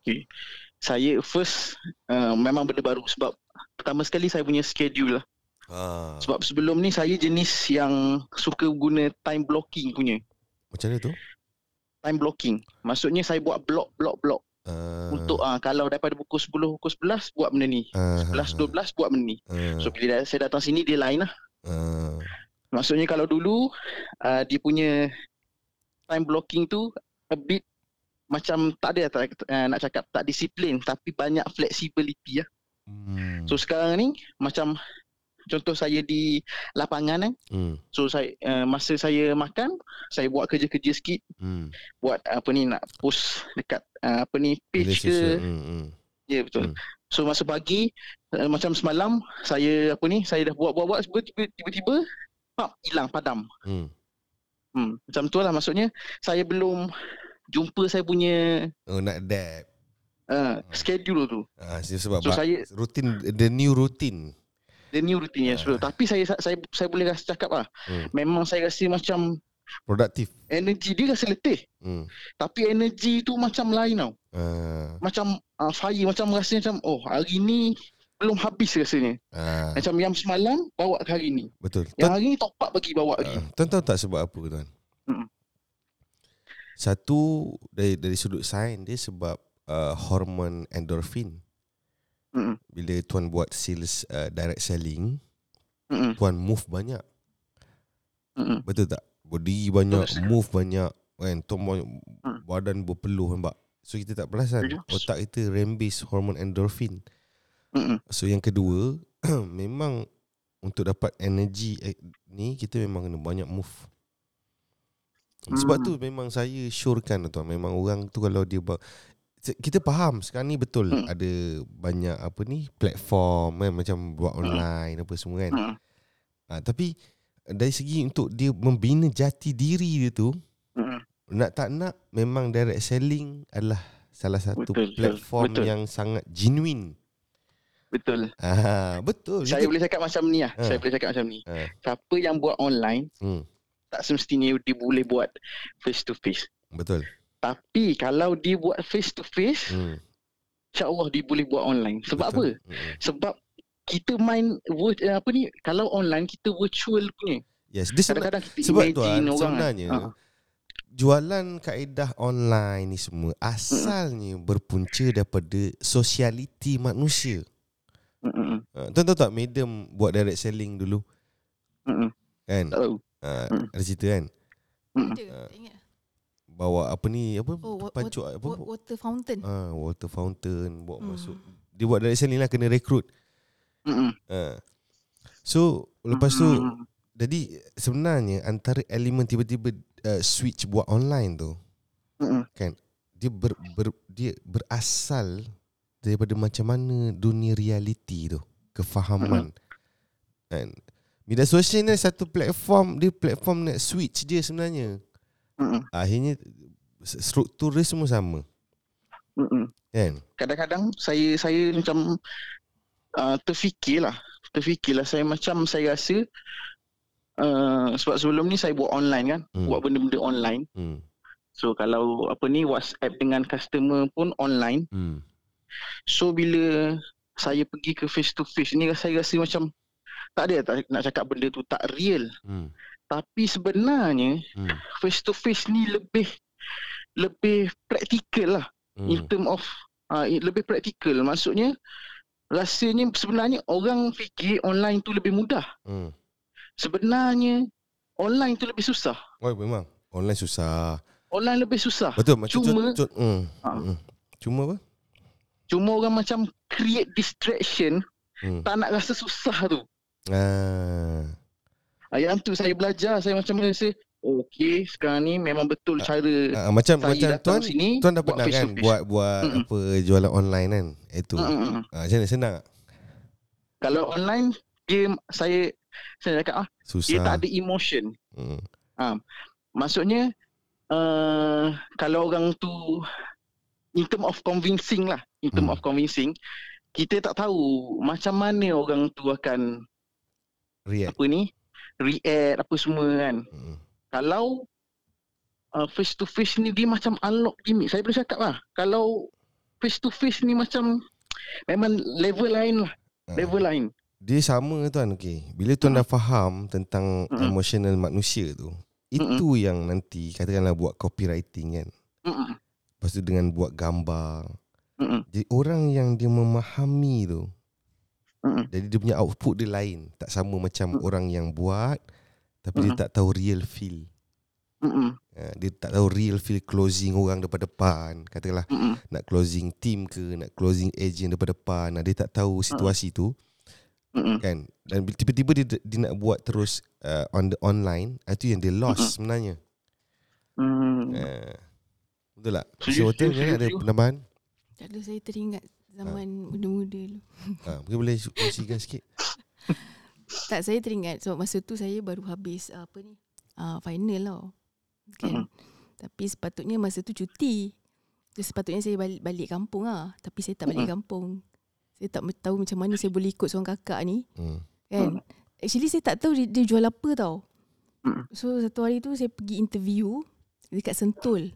Okay. Saya first uh, memang benda baru sebab pertama sekali saya punya schedule lah. Ah. Sebab sebelum ni saya jenis yang suka guna time blocking punya. Macam mana tu? Time blocking. Maksudnya saya buat blok, blok, blok. Uh, Untuk uh, kalau daripada pukul sepuluh, pukul sebelas buat benda ni, uh, sebelas, dua belas buat benda ni. Uh, so bila saya datang sini dia lain lah. Uh, Maksudnya kalau dulu uh, dia punya time blocking tu a bit macam tak ada tak, uh, nak cakap tak disiplin tapi banyak flexibility lah. Hmm. So sekarang ni macam contoh saya di lapangan kan. Hmm. So saya uh, masa saya makan, saya buat kerja-kerja sikit. Hmm. Buat apa ni nak post dekat uh, apa ni page ke. Hmm, hmm. Ya yeah, betul. Hmm. So masa pagi uh, macam semalam saya apa ni saya dah buat-buat-buat tiba-tiba pap hilang padam. Hmm. Hmm, macam tu lah maksudnya saya belum jumpa saya punya oh nak dab. Uh, schedule tu. Ah uh, sebab so, saya rutin the new routine. The new routine ya, uh. Tapi saya saya saya boleh rasa cakap lah. Hmm. Memang saya rasa macam produktif. Energi dia rasa letih. Hmm. Tapi energi tu macam lain tau. Uh. Macam uh, fire, macam rasa macam oh hari ni belum habis rasanya. Uh. Macam yang semalam bawa ke hari ni. Betul. Yang Tuan, hari ni top up bagi bawa lagi. Uh, tuan tahu tak sebab apa tuan? Hmm. Satu dari dari sudut sains dia sebab uh, hormon endorfin. Mm-mm. Bila tuan buat sales uh, direct selling, mm-mm, tuan move banyak. Mm-mm. Betul tak? Body banyak, betul, move betul banyak kan? Tuan banyak, mm, badan berpeluh nampak. So kita tak perasan otak kita rembes hormon endorfin. Mm-mm. So yang kedua memang untuk dapat energi eh, ni kita memang kena banyak move. Sebab mm. tu memang saya syorkan tuan, memang orang tu kalau dia ba- kita faham sekarang ni betul hmm. ada banyak apa ni platform kan, macam buat online hmm. apa semua kan. Hmm. Ha, tapi dari segi untuk dia membina jati diri dia tu, hmm. nak tak nak memang direct selling adalah salah satu betul, platform betul. yang sangat genuine. Betul. Ha, betul. Saya boleh cakap macam ni lah. Ha. Saya boleh cakap macam ni. Ha. Siapa yang buat online hmm. tak semestinya dia boleh buat face to face. Betul. Tapi kalau dia buat face to face, hmm. insya-Allah dia boleh buat online. Sebab betul. apa? Hmm. Sebab kita main apa ni, kalau online kita virtual punya. Yes, kadang-kadang kita sebab imagine tuan, orang sebenarnya kan. Jualan kaedah online ni semua asalnya hmm. berpunca daripada sociality manusia. Hmm. Tuan tahu tak Madam buat direct selling dulu? Hmm. Kan? Tak tahu. Ah, hmm. ada cerita kan? Hmm. Ada, tak ingat. Bawa apa ni apa oh, pancuk water, apa water fountain ah ha, water fountain bawa mm. masuk dia buat direct selling lah, kena rekrut ha. So lepas tu mm. jadi sebenarnya antara elemen tiba-tiba uh, switch buat online tu mm. kan dia ber, ber, dia berasal daripada macam mana dunia realiti tu, kefahaman mm. kan. Media sosial ni satu platform, dia platform nak switch dia sebenarnya. Mm-mm. Akhirnya struktur dia semua sama. Mm-mm. Kan? Kadang-kadang saya saya macam uh, terfikirlah, terfikirlah saya macam saya rasa uh, sebab sebelum ni saya buat online kan, mm. buat benda-benda online. Mm. So kalau apa ni WhatsApp dengan customer pun online. Mm. So bila saya pergi ke face to face ni saya rasa macam tak ada tak nak cakap benda tu tak real. Mm. Tapi sebenarnya hmm. face to face ni lebih lebih praktikal lah hmm. in term of uh, lebih praktikal. Maksudnya rasanya sebenarnya orang fikir online tu lebih mudah. Hmm. Sebenarnya online tu lebih susah. Oh memang online susah. Online lebih susah. Betul macam cuma co- co- mm, uh, mm. cuma apa? Cuma orang macam create distraction hmm. tak nak rasa susah tu. Ah. Yang tu saya belajar, saya macam rasa oh, okey sekarang ni memang betul cara uh, uh, macam macam tuan sini, tuan dah pernah kan buat buat mm. apa jualan online kan, itu mm. uh, macam mana senang tak? Kalau online dia saya saya cakap ah susah. Dia tak ada emotion. Mm. Uh, maksudnya uh, kalau orang tu in term of convincing lah, in term mm. of convincing kita tak tahu macam mana orang tu akan react. Apa ni, react apa semua kan. Hmm. Kalau uh, face to face ni dia macam unlock gimmick. Saya boleh cakap lah, kalau face to face ni macam memang level lain lah. Uh, level lain. Dia sama tuan, okay. Bila tuan uh-huh. dah faham tentang uh-huh. emotional manusia tu, itu uh-huh. yang nanti katakanlah buat copywriting kan. Uh-huh. Lepas tu dengan buat gambar. Uh-huh. Jadi orang yang dia memahami tu, uh-huh. jadi dia punya output dia lain. Tak sama macam uh-huh. orang yang buat tapi uh-huh. dia tak tahu real feel. Uh-huh. Dia tak tahu real feel closing orang depan-depan. Katakanlah uh-huh. nak closing team ke, nak closing agent depan-depan. Nah, dia tak tahu situasi uh-huh. tu. Uh-huh. Kan? Dan tiba-tiba dia, dia nak buat terus uh, on the online. Itu yang dia lost uh-huh. sebenarnya. Hmm. Uh, betul tak? So, betul kan ada penambahan? Tak ada, saya teringat zaman ha. muda-muda dulu. Ha, mungkin boleh kongsikan sikit? Tak, saya teringat. So, masa tu saya baru habis uh, apa ni? Uh, final lah. Kan? Uh-huh. Tapi sepatutnya masa tu cuti. So, sepatutnya saya balik, balik kampung lah. Tapi saya tak balik uh-huh. kampung. Saya tak tahu macam mana saya boleh ikut seorang kakak ni. Uh-huh. Kan? Actually, saya tak tahu dia, dia jual apa tau. Uh-huh. So, satu hari tu saya pergi interview dekat Sentul.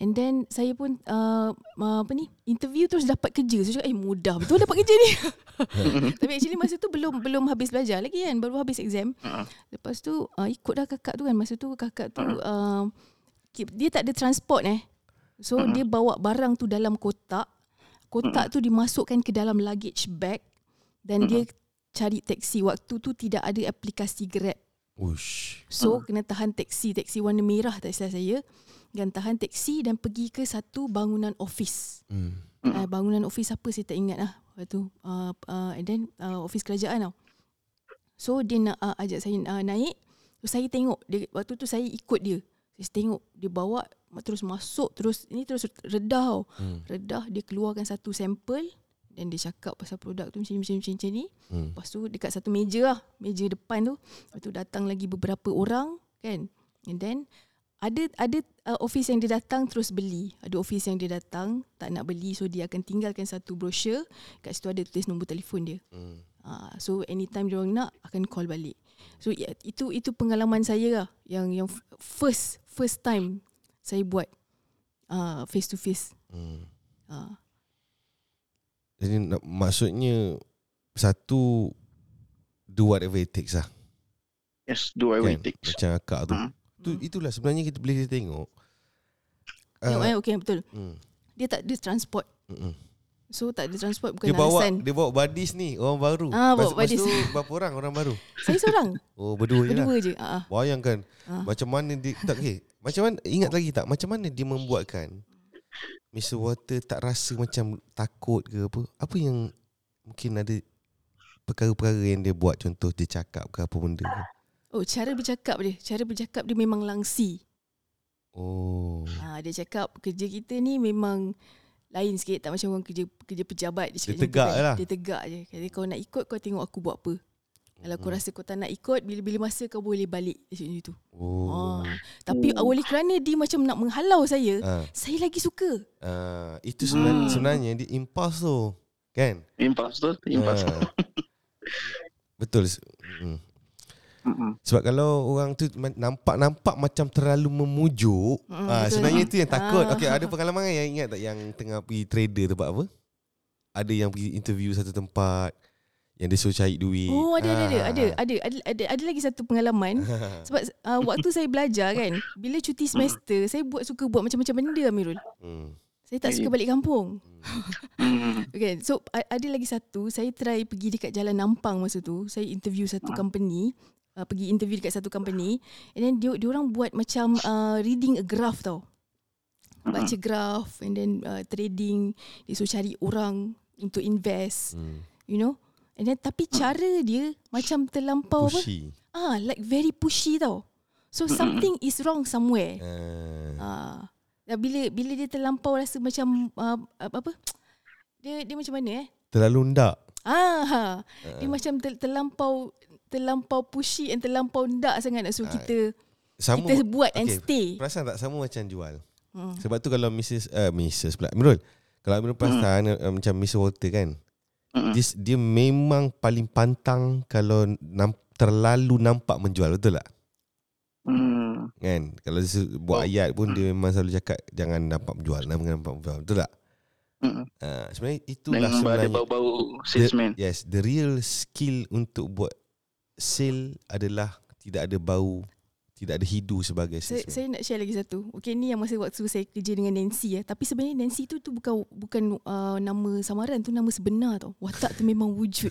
And then saya pun uh, apa ni, interview terus dapat kerja. Saya cakap eh mudah betul dapat kerja ni. Tapi actually masa tu belum belum habis belajar lagi kan, baru habis exam. Lepas tu uh, ikut dah kakak tu kan. Masa tu kakak tu uh, dia tak ada transport eh. So dia bawa barang tu dalam kotak. Kotak tu dimasukkan ke dalam luggage bag. Dan dia cari teksi. Waktu tu tidak ada aplikasi Grab. Ush. So kena tahan teksi. Teksi warna merah tak salah saya. Dan tahan teksi dan pergi ke satu bangunan office. Hmm. Uh, bangunan office apa saya tak ingat lah. Lepas tu, uh, uh, and then uh, office kerajaan tau. So dia nak uh, ajak saya uh, naik. So saya tengok, dia, waktu tu saya ikut dia. Saya tengok, dia bawa terus masuk, terus ini terus redah. Hmm. Redah, dia keluarkan satu sampel. Dan dia cakap pasal produk tu macam-macam ni. Hmm. Lepas tu dekat satu meja lah, meja depan tu. Lepas tu datang lagi beberapa orang kan. And then, Ada ada uh, office yang dia datang terus beli. Ada office yang dia datang tak nak beli. So dia akan tinggalkan satu brosur. Kat situ ada tulis nombor telefon dia. Hmm. Uh, so anytime dia orang nak akan call balik. So yeah, itu itu pengalaman saya lah. Yang, yang first first time saya buat uh, face to face. Hmm. Uh. Jadi maksudnya satu, do whatever it takes lah. Yes, do whatever kan? It takes. Macam akak tu. Hmm. Tu, itulah sebenarnya kita boleh tengok. Uh, yeah, okay, betul. Mm. Dia tak ada transport. Mm-mm. So tak ada transport bukan dia bawa, alasan. Dia bawa badis ni, orang baru. Ah, bawa badis. Lepas tu berapa orang orang baru? Saya seorang. Oh, berdua je lah. Berdua je. Uh-huh. Bayangkan uh-huh. macam mana dia tak okay. Macam mana ingat lagi tak macam mana dia membuatkan Mister Walter tak rasa macam takut ke apa? Apa yang mungkin ada perkara-perkara yang dia buat, contoh dia cakap ke apa benda ke? Oh, cara bercakap dia. Cara bercakap dia memang langsi. Oh. Ha, dia cakap kerja kita ni memang lain sikit. Tak macam orang kerja kerja pejabat. Dia, dia tegak je lah. Dia tegak je. Kata kau nak ikut, kau tengok aku buat apa. Kalau hmm. kau rasa kau tak nak ikut, bila-bila masa kau boleh balik. Macam itu. Oh. Ha. Tapi oh. awalnya kerana dia macam nak menghalau saya, ha. saya lagi suka. Ha. Itu sebenarnya, hmm. sebenarnya dia imposter. Kan? Imposter. Imposter. Ha. Betul. Hmm. Mm-mm. Sebab kalau orang tu nampak-nampak macam terlalu memujuk, mm, ah, sebenarnya itu yang takut. Ah. Okey, ada pengalaman yang ingat tak yang tengah pergi trader tempat apa? Ada yang pergi interview satu tempat yang dia suruh cari duit. Oh, ada, ah. ada, ada, ada, ada, ada, ada lagi satu pengalaman. Sebab uh, waktu saya belajar kan, bila cuti semester, saya buat suka buat macam-macam benda, Amirul. Mm. Saya tak suka balik kampung. Okay, so ada lagi satu, saya try pergi dekat Jalan Nampang masa tu. Saya interview satu company. Uh, pergi interview dekat satu company, and then dia orang buat macam uh, reading a graph tau, baca graph, and then uh, trading. Dia suruh cari orang untuk invest, hmm. you know. And then tapi cara dia macam terlampau pushy. Apa? Ah, like very pushy tau. So something is wrong somewhere. Ah, uh. uh, bila bila dia terlampau rasa macam uh, apa? Dia dia macam mana eh? Terlalu ndak. Ah, uh. dia macam ter, terlampau. Terlampau pushy and terlampau ndak sangat nak suruh kita sama, kita buat okay, and stay. Perasaan tak sama macam jual. Hmm. Sebab tu kalau Missus Uh, Missus pula Amirul, kalau Amirul perasan hmm. uh, macam Mister Walter kan, hmm. dia, dia memang paling pantang kalau namp- terlalu nampak menjual, betul tak? Hmm. Kan? Kalau buat ayat pun dia memang selalu cakap jangan nampak menjual, jangan nampak menjual, betul tak? Hmm. Uh, sebenarnya itulah dengan sebenarnya bau-bau salesman. The, yes, the real skill untuk buat sale adalah tidak ada bau, tidak ada hidu sebagai salesman. Saya, saya nak share lagi satu. Okey, ni yang masa waktu saya kerja dengan Nancy ya. Tapi sebenarnya Nancy tu tu bukan bukan uh, nama samaran, tu nama sebenar tau. Watak tu memang wujud.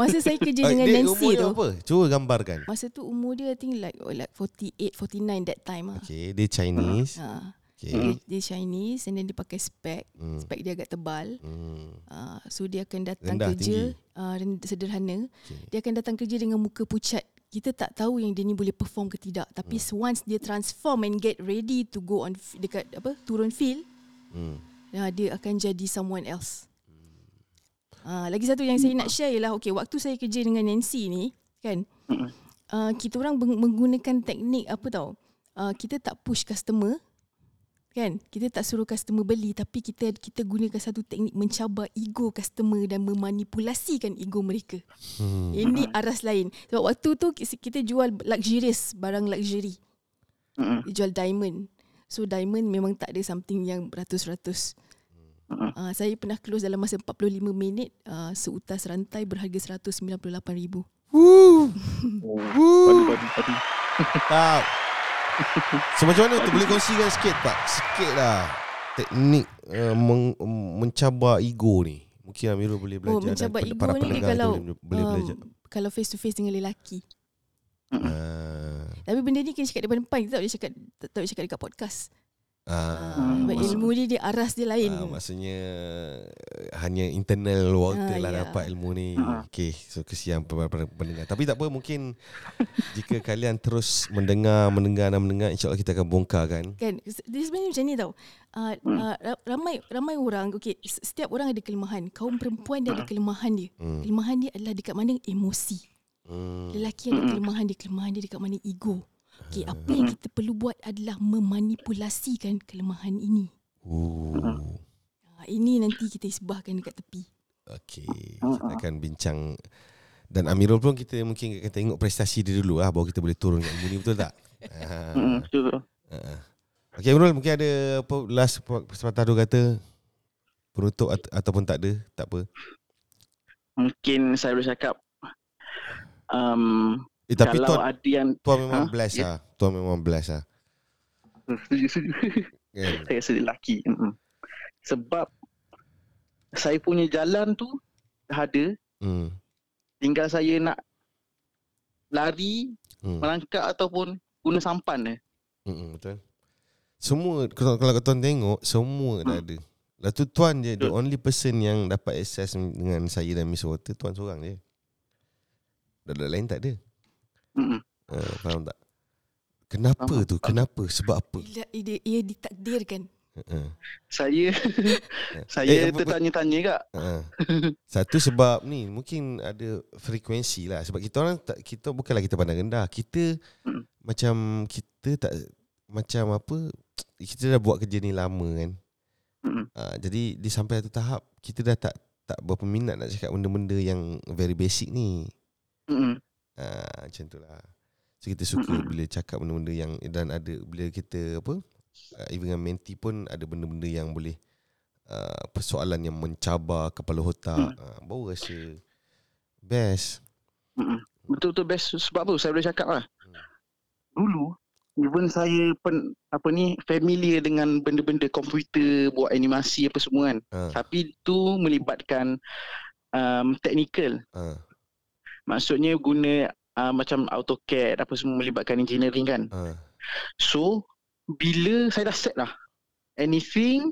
Masa saya kerja dengan dia, Nancy tu. Umur apa? Cuba gambarkan. Masa tu umur dia I think like like forty-eight, forty-nine that time ah. Okey, dia Chinese. Ha. Okay. Dia, dia Chinese and then dia pakai spek. Hmm. Spek dia agak tebal. Hmm. Uh, so dia akan datang rendah, kerja uh, sederhana. Okay. Dia akan datang kerja dengan muka pucat. Kita tak tahu yang dia ni boleh perform ke tidak. Tapi hmm. once dia transform and get ready to go on dekat apa turun field, hmm. uh, dia akan jadi someone else. Uh, lagi satu yang saya nak share ialah okay, waktu saya kerja dengan Nancy ni kan, uh, kita orang menggunakan teknik apa tau? Uh, kita tak push customer. Kan, kita tak suruh customer beli, tapi kita kita gunakan satu teknik mencabar ego customer dan memanipulasikan ego mereka. Hmm. Ini aras lain. Sebab waktu tu kita jual luxurious, barang luxury. Hmm. Jual diamond. So diamond memang tak ada something yang ratus-ratus. Hmm. Uh, saya pernah close dalam masa empat puluh lima minit uh, seutas rantai berharga seratus sembilan puluh lapan ribu. Woo! Woo! Tak. So macam mana tu, boleh kongsikan sikit tak? Sikit lah teknik uh, meng, mencabar ego ni. Mungkin Amirul boleh belajar. Oh, mencabar ego ni kalau boleh belajar. Um, kalau face to face dengan lelaki. Uh. Tapi benda ni kena cakap depan-depan. Kita tak boleh cakap, tak, tak boleh cakap dekat podcast. Ah, uh, ilmu dia, dia aras dia lain. Uh, maksudnya hanya internal Walter uh, lah yeah. dapat ilmu ni. Uh. Okey, so kesian pendengar. Tapi tak apa, mungkin jika kalian terus mendengar, mendengar dan mendengar, insya-Allah kita akan bongkarkan. Kan, dia sebenarnya macam ni tau. Uh, uh, ramai ramai orang, okey, setiap orang ada kelemahan. Kaum perempuan dia ada kelemahan dia. Hmm. Kelemahan dia adalah dekat mana emosi. Hmm. Lelaki ada kelemahan dia, kelemahan dia dekat mana ego. Okay, apa yang kita perlu buat adalah memanipulasikan kelemahan ini. Ooh. Ini nanti kita isbahkan dekat tepi. Okay, kita akan bincang. Dan Amirul pun kita mungkin akan tengok prestasi dia dulu lah, baru kita boleh turun kat bunyi, betul tak? Betul. Okay Amirul, mungkin ada apa, last sepatah dua kata penutup at- ataupun tak ada, tak apa. Mungkin saya boleh cakap Um Eh, tapi kalau tuan, yang, tuan memang ha? bless yeah. lah. Tuan memang bless lah. Setuju, setuju. Yeah. Saya rasa lelaki. Mm-mm. Sebab saya punya jalan tu dah ada. Mm. Tinggal saya nak lari, mm. melangkak ataupun guna sampan je. Mm-mm, betul. Semua, kalau, kalau tuan tengok, semua mm. dah ada. Lepas tu tuan je, betul. The only person yang dapat access dengan saya dan Miss Water, tuan seorang je. Dah lain tak ada. Mm-mm. Uh, faham tak? Kenapa faham. tu? Kenapa? Sebab apa? Ia, ia, ia ditakdirkan. Uh-uh. Saya saya eh, tertanya-tanya kak. Uh-huh. Satu sebab ni mungkin ada frekuensi lah. Sebab kita orang tak, kita bukanlah kita pandang rendah. Kita Mm-mm. macam kita tak macam apa? Kita dah buat kerja ni lama kan. Uh, jadi dia sampai satu tahap kita dah tak tak berminat nak cakap benda-benda yang very basic ni. Mm-mm. Ha, macam tu lah. So kita suka mm-hmm. bila cakap benda-benda yang, dan ada bila kita apa uh, even dengan menti pun ada benda-benda yang boleh uh, persoalan yang mencabar kepala otak. mm. uh, Baru rasa best. Mm-mm. Betul-betul best. Sebab apa saya boleh cakap lah, mm. dulu even saya pen, apa ni familiar dengan benda-benda komputer, buat animasi apa semua kan. uh. Tapi tu melibatkan um, technical. uh. Maksudnya guna uh, macam AutoCAD apa semua, melibatkan engineering kan. Uh. So, bila saya dah set lah anything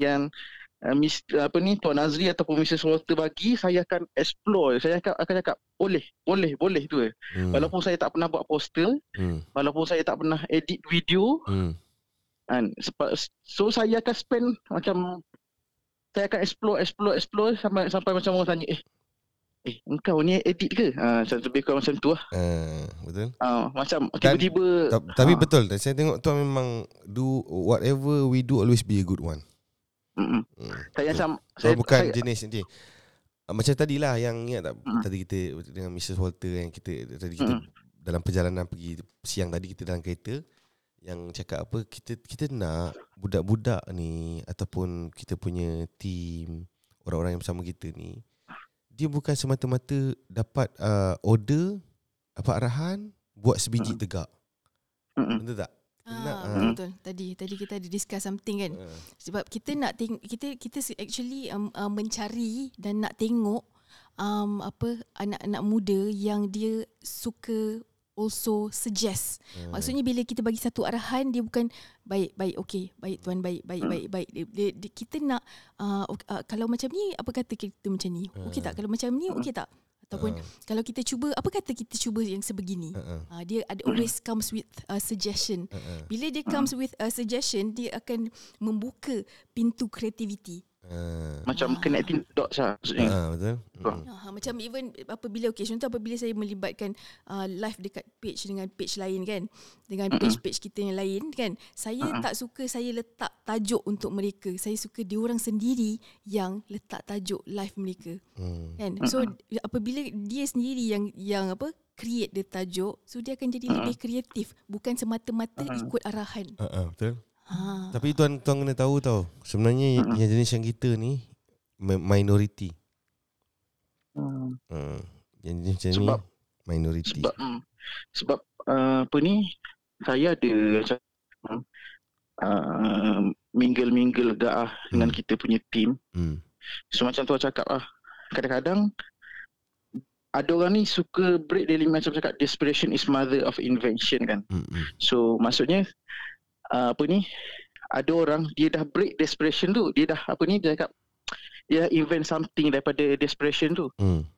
yang uh, mis, apa ni Tuan Azri ataupun Missus Walter bagi, saya akan explore. Saya akan, akan cakap boleh, boleh, boleh tu. Hmm. Walaupun saya tak pernah buat poster, hmm. walaupun saya tak pernah edit video. Hmm. And, so, saya akan spend macam, saya akan explore, explore, explore sampai, sampai macam orang tanya, eh, Eh, engkau ni edit ke? Ha, macam lebih kurang macam tu lah. Uh, betul. Uh, macam tiba-tiba. Dan, tapi uh. betul. Saya tengok tuan memang do whatever we do always be a good one. Mm. Saya macam. Saya bukan saya, jenis nanti. Macam tadilah yang ingat tak mm. tadi kita dengan Missus Walter yang kita tadi kita mm. dalam perjalanan pergi siang tadi kita dalam kereta yang cakap apa kita kita nak budak-budak ni ataupun kita punya team orang-orang yang bersama kita ni dia bukan semata-mata dapat uh, order apa arahan buat sebiji mm. tegak. Mm. Betul tak? Ah, nak, betul. Ha. Tadi tadi kita ada discuss something kan. Ha. Sebab kita nak teng- kita kita actually um, uh, mencari dan nak tengok um, apa anak-anak muda yang dia suka also suggest. Ha. Maksudnya bila kita bagi satu arahan dia bukan baik baik okey, baik tuan baik baik baik baik. Dia, dia, dia, kita nak uh, uh, kalau macam ni apa kata kita macam ni? Okey tak? Kalau macam ni okey tak? Ataupun uh. kalau kita cuba, apa kata kita cuba yang sebegini uh-uh. uh, dia ada always comes with a suggestion uh-uh. Bila dia comes uh. with a suggestion dia akan membuka pintu kreativiti uh. Macam uh. connecting dots lah maksudnya uh, betul? Uh. Uh, Macam even apabila okay, contoh apabila saya melibatkan uh, live dekat page dengan page lain kan, dengan uh-uh. page-page kita yang lain kan, saya uh-uh. tak suka saya letak tajuk untuk mereka. Saya suka diorang sendiri yang letak tajuk live mereka hmm. kan? So uh-uh. apabila dia sendiri yang yang apa create dia tajuk, so dia akan jadi uh-huh. lebih kreatif, bukan semata-mata uh-huh. ikut arahan. Uh-huh, betul. Ha. Tapi tuan tuan kena tahu tau, sebenarnya uh-huh. yang jenis yang kita ni minoriti. Uh-huh. Uh, yang jenis yang sebab, ni minoriti. Sebab sebab uh, apa ni saya ada uh, mingle-mingle dah hmm. dengan kita punya team. Hmm. So macam tuan cakap ah, kadang-kadang ada orang ni suka break daily macam cakap desperation is mother of invention kan. Mm-hmm. So maksudnya uh, apa ni ada orang dia dah break desperation tu, dia dah apa ni dia cakap dia invent something daripada desperation tu. Mm.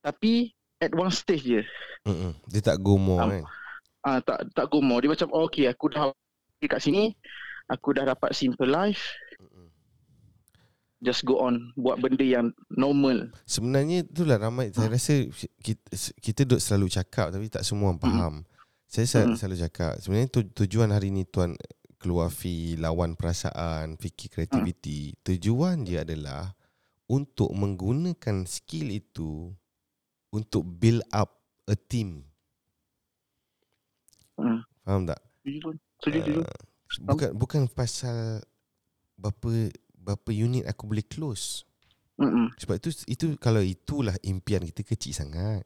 Tapi at one stage je. Mm-hmm. Dia tak gumor um, kan. Ah uh, tak tak gumor. Dia macam oh, okey aku dah dekat sini, aku dah dapat simple life. Mm-hmm. Just go on, buat benda yang normal. Sebenarnya itulah ramai ha. Saya rasa kita, kita duk selalu cakap tapi tak semua mm-hmm. faham. Saya mm-hmm. selalu cakap sebenarnya tu, tujuan hari ni tuan keluar fi lawan perasaan, fikir kreativiti. Mm. Tujuan dia adalah untuk menggunakan skill itu untuk build up a team. Mm. Faham tak? Tujuan. Tujuan. Uh, bukan bukan pasal berapa berapa unit aku boleh close. Mm-mm. Sebab itu itu kalau itulah impian kita kecil sangat.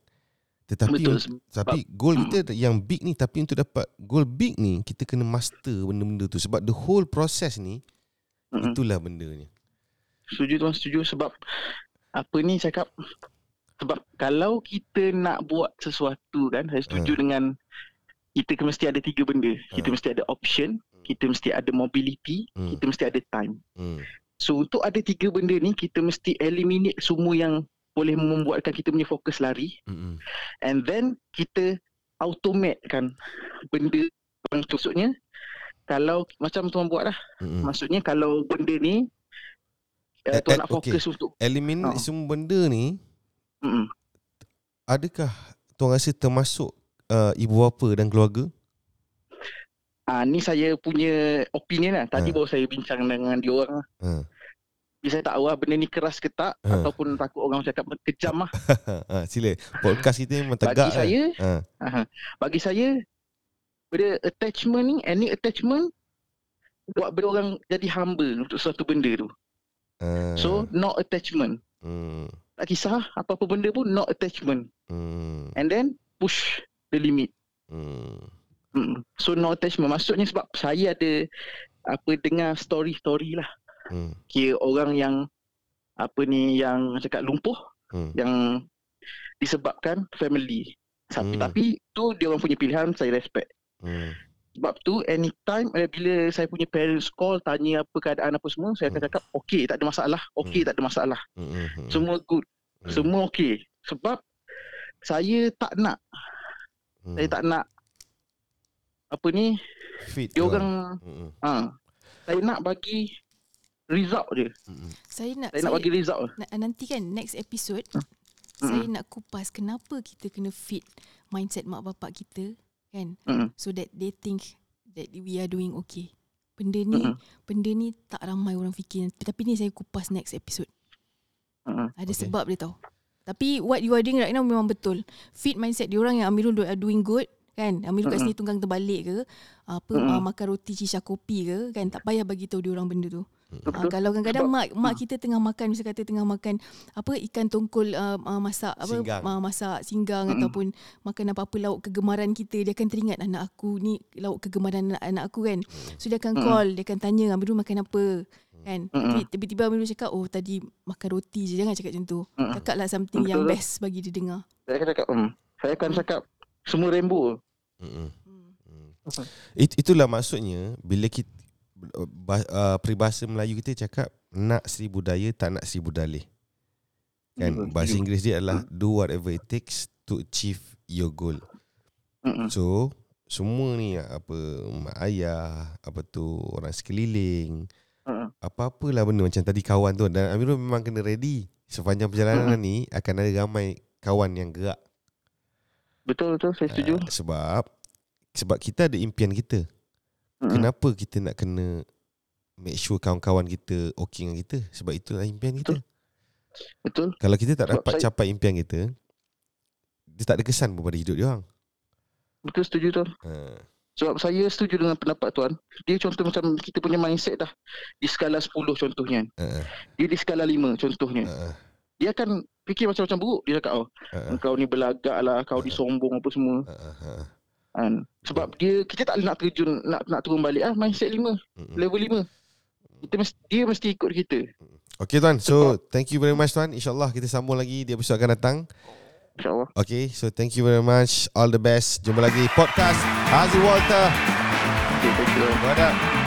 Tetapi betul, tapi goal kita mm. yang big ni, tapi untuk dapat goal big ni kita kena master benda-benda tu sebab the whole process ni Mm-mm. itulah benda ni. Setuju tuan, setuju sebab apa ni cakap sebab kalau kita nak buat sesuatu kan, saya setuju uh. dengan kita mesti ada tiga benda. Kita uh. mesti ada option, kita mesti ada mobility, mm. kita mesti ada time. Mm. So untuk ada tiga benda ni kita mesti eliminate semua yang boleh membuatkan kita punya fokus lari. Mm-hmm. And then kita automatekan benda yang maksudnya kalau macam tuan buat lah. Mm-hmm. Maksudnya kalau benda ni uh, tuan A- nak fokus okay. untuk eliminate oh. semua benda ni. Mm-hmm. Adakah tuan rasa termasuk uh, ibu bapa dan keluarga? Ah, ni saya punya opinion lah. Tadi ha. baru saya bincang dengan diorang lah. Ha. Saya tak tahu lah benda ni keras ke tak. Ha. Ataupun takut orang cakap kejam lah. Ha, sila. Podcast kita memang tegak. Bagi kan? saya, ha. bagi saya, benda attachment ni, any attachment, buat benda orang jadi humble untuk suatu benda tu. Ha. So, no attachment. Hmm. Tak kisah apa-apa benda pun, no attachment. Hmm. And then, push the limit. Hmm. So no attachment. Maksudnya sebab saya ada apa dengar story-story lah. Hmm. Kira orang yang apa ni yang cakap lumpuh hmm. yang disebabkan family. Hmm. Tapi tu dia orang punya pilihan, saya respect. Hmm. Sebab tu anytime bila saya punya parents call tanya apa keadaan apa semua, saya akan cakap okey tak ada masalah, okey hmm. tak ada masalah. Hmm. Semua good. Hmm. Semua okey. Sebab saya tak nak hmm. saya tak nak apa ni fit dia orang ha, saya nak bagi result dia. Saya nak saya, saya nak bagi result na- nanti kan next episode huh? Saya Mm-mm. nak kupas kenapa kita kena fit mindset mak bapak kita kan Mm-mm. so that they think that we are doing okay. Benda ni Mm-mm. benda ni tak ramai orang fikir, tapi ni saya kupas next episode. Uh-huh. Ada okay. sebab dia tahu. Tapi what you are doing right now memang betul. Fit mindset diorang yang Amirul are doing good kan. Amirul uh-huh. kat sini tunggang terbalik ke, apa uh-huh. uh, makan roti cisha kopi ke kan, tak payah bagi tahu diorang benda tu. Uh, kalau kadang-kadang mak mak kita tengah makan, misalnya kata tengah makan apa ikan tongkol uh, masak apa singgang. Uh, masak singgang mm-hmm. ataupun makan apa-apa lauk kegemaran kita, dia akan teringat anak aku ni lauk kegemaran anak, anak aku kan. So dia akan call, mm-hmm. dia akan tanya Amirul makan apa kan. Mm-hmm. Tiba-tiba Amirul cakap oh tadi makan roti je, jangan cakap macam tu. Mm-hmm. Cakaplah something betul yang lah. Best bagi dia dengar. Saya akan cakap mm. saya akan cakap semua rainbow. Mm-hmm. Mm. It, itulah maksudnya bila kita Uh, peribahasa Melayu kita cakap nak sri budaya tak nak sri budalih kan. Mm-hmm. Bahasa Inggeris dia adalah do whatever it takes to achieve your goal. Mm-hmm. So semua ni apa mak ayah, apa tu orang sekeliling, mm-hmm. apa-apalah benda macam tadi kawan tu, dan Amirul memang kena ready sepanjang perjalanan mm-hmm. ni akan ada ramai kawan yang gerak. Betul betul saya setuju. Uh, sebab sebab kita ada impian kita. Kenapa kita nak kena make sure kawan-kawan kita okay dengan kita? Sebab itulah impian kita. Betul. Kalau kita tak sebab dapat saya... capai impian kita, dia tak ada kesan pun pada hidup dia orang. Betul, setuju tuan. Ha. Sebab saya setuju dengan pendapat tuan. Dia contoh macam kita punya mindset dah di skala sepuluh contohnya. Ha. Dia di skala lima contohnya. Ha. Dia akan fikir macam-macam buruk. Dia cakap oh, ha. kau ni belagak lah, kau ni ha. sombong apa semua. Ha. Ha. Kan? Sebab dia kita tak nak terjun nak nak turun balik ah mindset lima mm-hmm. level lima. Kita mesti, dia mesti ikut kita. Okey tuan. So thank you very much tuan. Insya-Allah kita sambung lagi di episod akan datang. Insya-Allah. Okey, so thank you very much. All the best. Jumpa lagi podcast Azrul Walter. Okay, thank you. Bye.